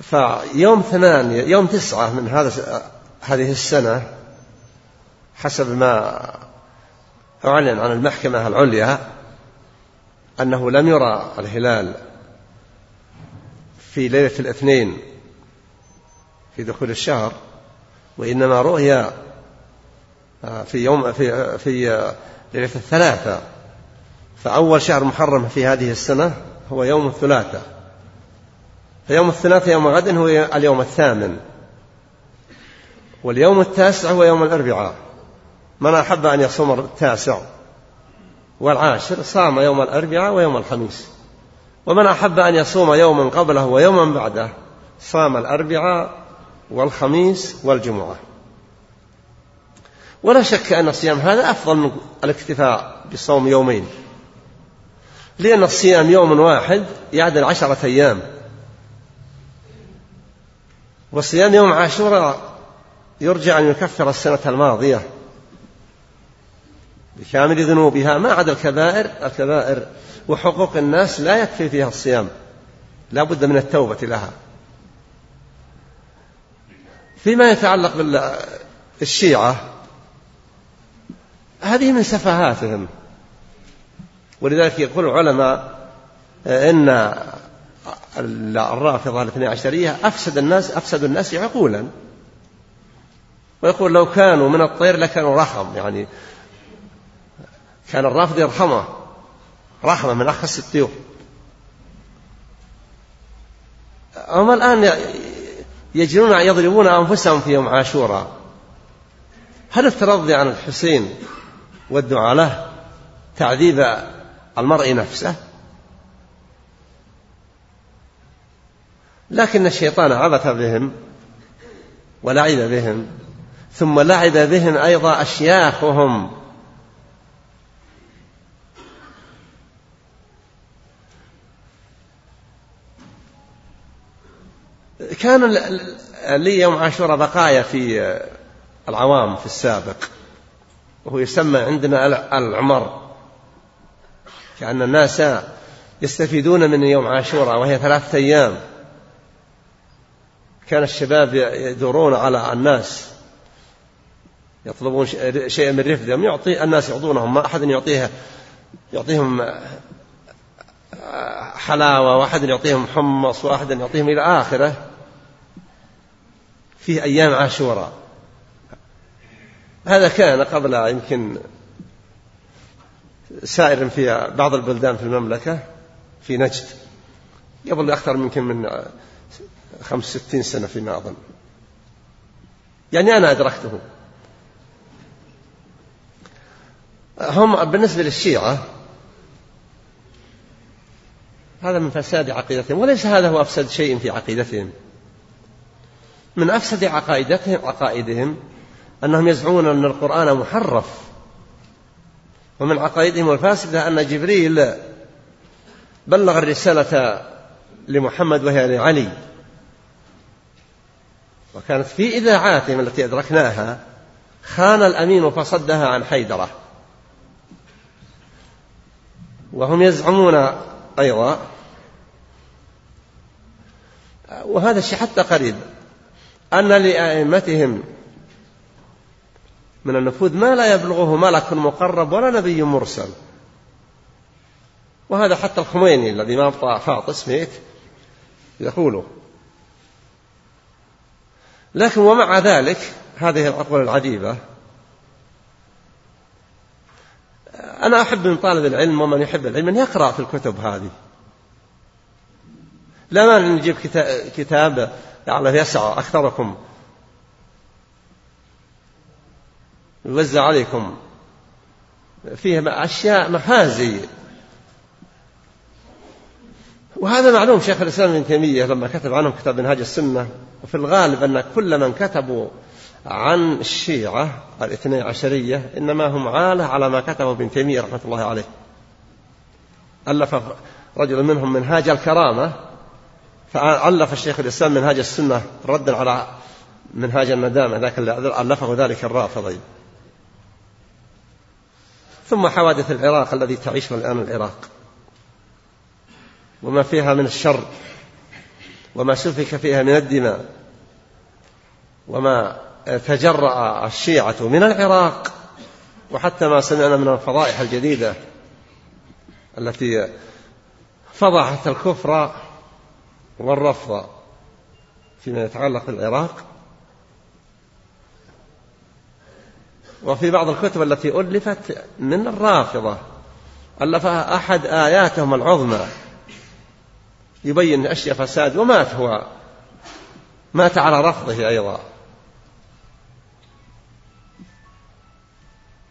فيوم ثمانية يوم تسعة من هذا هذه السنة حسب ما أعلن عن المحكمة العليا أنه لم يرى الهلال في ليلة الاثنين في دخول الشهر، وإنما رؤيا في يوم في في ليلة الثلاثة. فأول شهر محرم في هذه السنة هو يوم الثلاثاء، فيوم الثلاثاء يوم غد هو اليوم الثامن، واليوم التاسع هو يوم الأربعاء. من أحب أن يصوم التاسع والعاشر صام يوم الأربعاء ويوم الخميس، ومن أحب أن يصوم يوما قبله ويوما بعده صام الأربعاء والخميس والجمعة. ولا شك أن الصيام هذا أفضل من الاكتفاء بصوم يومين، لأن الصيام يوم واحد يعدل عشرة أيام، وصيام يوم عاشوراء يرجع أن يكفر السنة الماضية بكامل ذنوبها ما عدا الكبائر الكبائر وحقوق الناس لا يكفي فيها الصيام، لا بد من التوبة لها. فيما يتعلق بالشيعة هذه من سفهاتهم، ولذلك يقول العلماء إن الرافضة الاثني عشرية أفسد الناس أفسد الناس عقولا، ويقول لو كانوا من الطير لكانوا رحم، يعني كان الرافض يرحمه رحمة من أخس الطيور. أما الآن يجرون يضربون أنفسهم في يوم عاشوراء، هل الترضي عن الحسين والدعاء له تعذيب المرء نفسه؟ لكن الشيطان عبث بهم ولعب بهم، ثم لعب بهم أيضا أشياخهم، كانوا لي يوم عاشوراء بقايا في العوام في السابق، وهو يسمى عندنا العمر، كأن الناس يستفيدون من يوم عاشوراء وهي ثلاثة أيام، كان الشباب يدورون على الناس يطلبون شيئا من رفدهم، يعطي الناس يعطونهم، ما أحد يعطيه يعطيهم حلاوة، واحد يعطيهم حمص، واحد يعطيهم إلى آخره في أيام عاشوراء. هذا كان قبل يمكن سائر في بعض البلدان في المملكة، في نجد قبل أكثر يمكن من خمس ستين سنة فيما أظن، يعني أنا أدركته. هم بالنسبة للشيعة هذا من فساد عقيدتهم، وليس هذا هو أفسد شيء في عقيدتهم. من أفسد عقائدتهم عقائدهم أنهم يزعمون أن القرآن محرف، ومن عقائدهم الفاسدة أن جبريل بلغ الرسالة لمحمد وهي لعلي، وكانت في إذاعاتهم التي أدركناها خان الأمين فصدها عن حيدرة. وهم يزعمون أيضا، وهذا الشيء حتى قريب، أن لأئمتهم من النفوذ ما لا يبلغه ملك مقرب ولا نبي مرسل، وهذا حتى الخميني الذي ما أبطأ فاطس ميت يقوله. لكن ومع ذلك هذه الأقوال العجيبة، أنا أحب من طالب العلم ومن يحب العلم أن يقرأ في الكتب هذه، لا مانع أن نجيب كتاب لعله يسع أكثركم يوزع عليكم فيها أشياء مخازي. وهذا معلوم، شيخ الإسلام ابن تيمية لما كتب عنهم كتاب منهاج السنة، وفي الغالب أن كل من كتبوا عن الشيعة الاثني عشرية إنما هم عالة على ما كتبه ابن تيمية رحمة الله عليه. ألف رجل منهم منهاج الكرامة، فألف الشيخ الإسلام منهاج السنة ردا على منهاج الندامة، لكن ألفه ذلك الرافضي. ثم حوادث العراق الذي تعيشه الآن العراق وما فيها من الشر، وما سفك فيها من الدماء، وما تجرأ الشيعة من العراق، وحتى ما سمعنا من الفضائح الجديدة التي فضحت الكفر والرفض فيما يتعلق بالعراق. وفي بعض الكتب التي ألفت من الرافضة ألفها أحد آياتهم العظمى يبين أشياء فساد، ومات هو، مات على رفضه أيضا.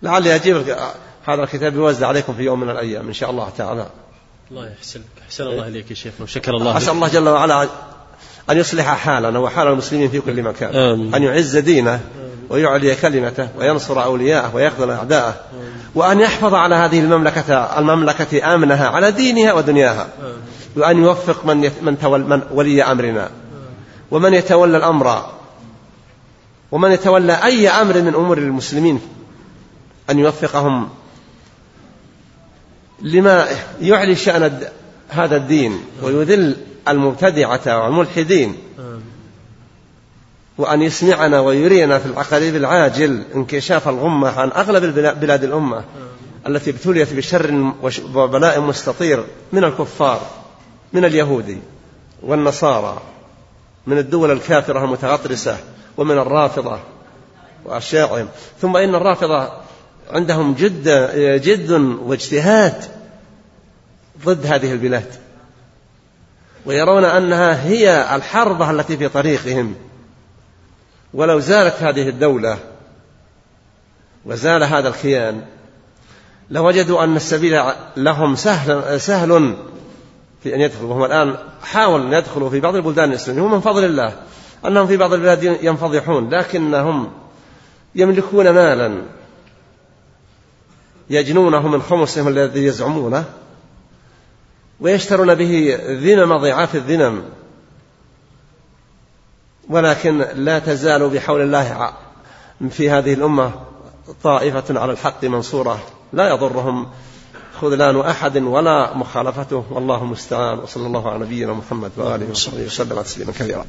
لعلي أجيب هذا الكتاب يوزع عليكم في يوم من الأيام إن شاء الله تعالى. الله يحسنك، حسن الله عليك يا شيخنا، وشكر الله. أسأل الله جل وعلا أن يصلح حالنا وحال المسلمين في كل مكان، أن يعز دينه ويعلي كلمته وينصر أولياءه ويخذل أعداءه، وأن يحفظ على هذه المملكة المملكة آمنها على دينها ودنياها، وأن يوفق من من, من ولي أمرنا ومن يتولى الأمر، ومن يتولى أي أمر من أمور المسلمين أن يوفقهم لما يعلي شأن هذا الدين ويذل المبتدعة والملحدين، وأن يسمعنا ويرينا في القريب العاجل انكشاف الغمة عن أغلب بلاد الأمة التي ابتليت بشر وبلاء مستطير من الكفار، من اليهود والنصارى، من الدول الكافرة المتغطرسة، ومن الرافضة وأشياعهم. ثم إن الرافضة عندهم جد, جد واجتهاد ضد هذه البلاد، ويرون أنها هي الحربة التي في طريقهم. ولو زالت هذه الدولة وزال هذا الخيان لوجدوا أن السبيل لهم سهل, سهل في أن يدخلوا، وهم الآن حاولوا أن يدخلوا في بعض البلدان الإسلامية، ومن فضل الله أنهم في بعض البلاد ينفضحون، لكنهم يملكون مالا يجنونه من خمسهم الذي يزعمونه، ويشترون به ذنم ضعاف الذنم، ولكن لا تزال بحول الله في هذه الأمة طائفة على الحق منصورة لا يضرهم خذلان أحد ولا مخالفته، والله المستعان. وصلى الله على نبينا محمد وآله وصحبه وسلم تسليما كثيرا.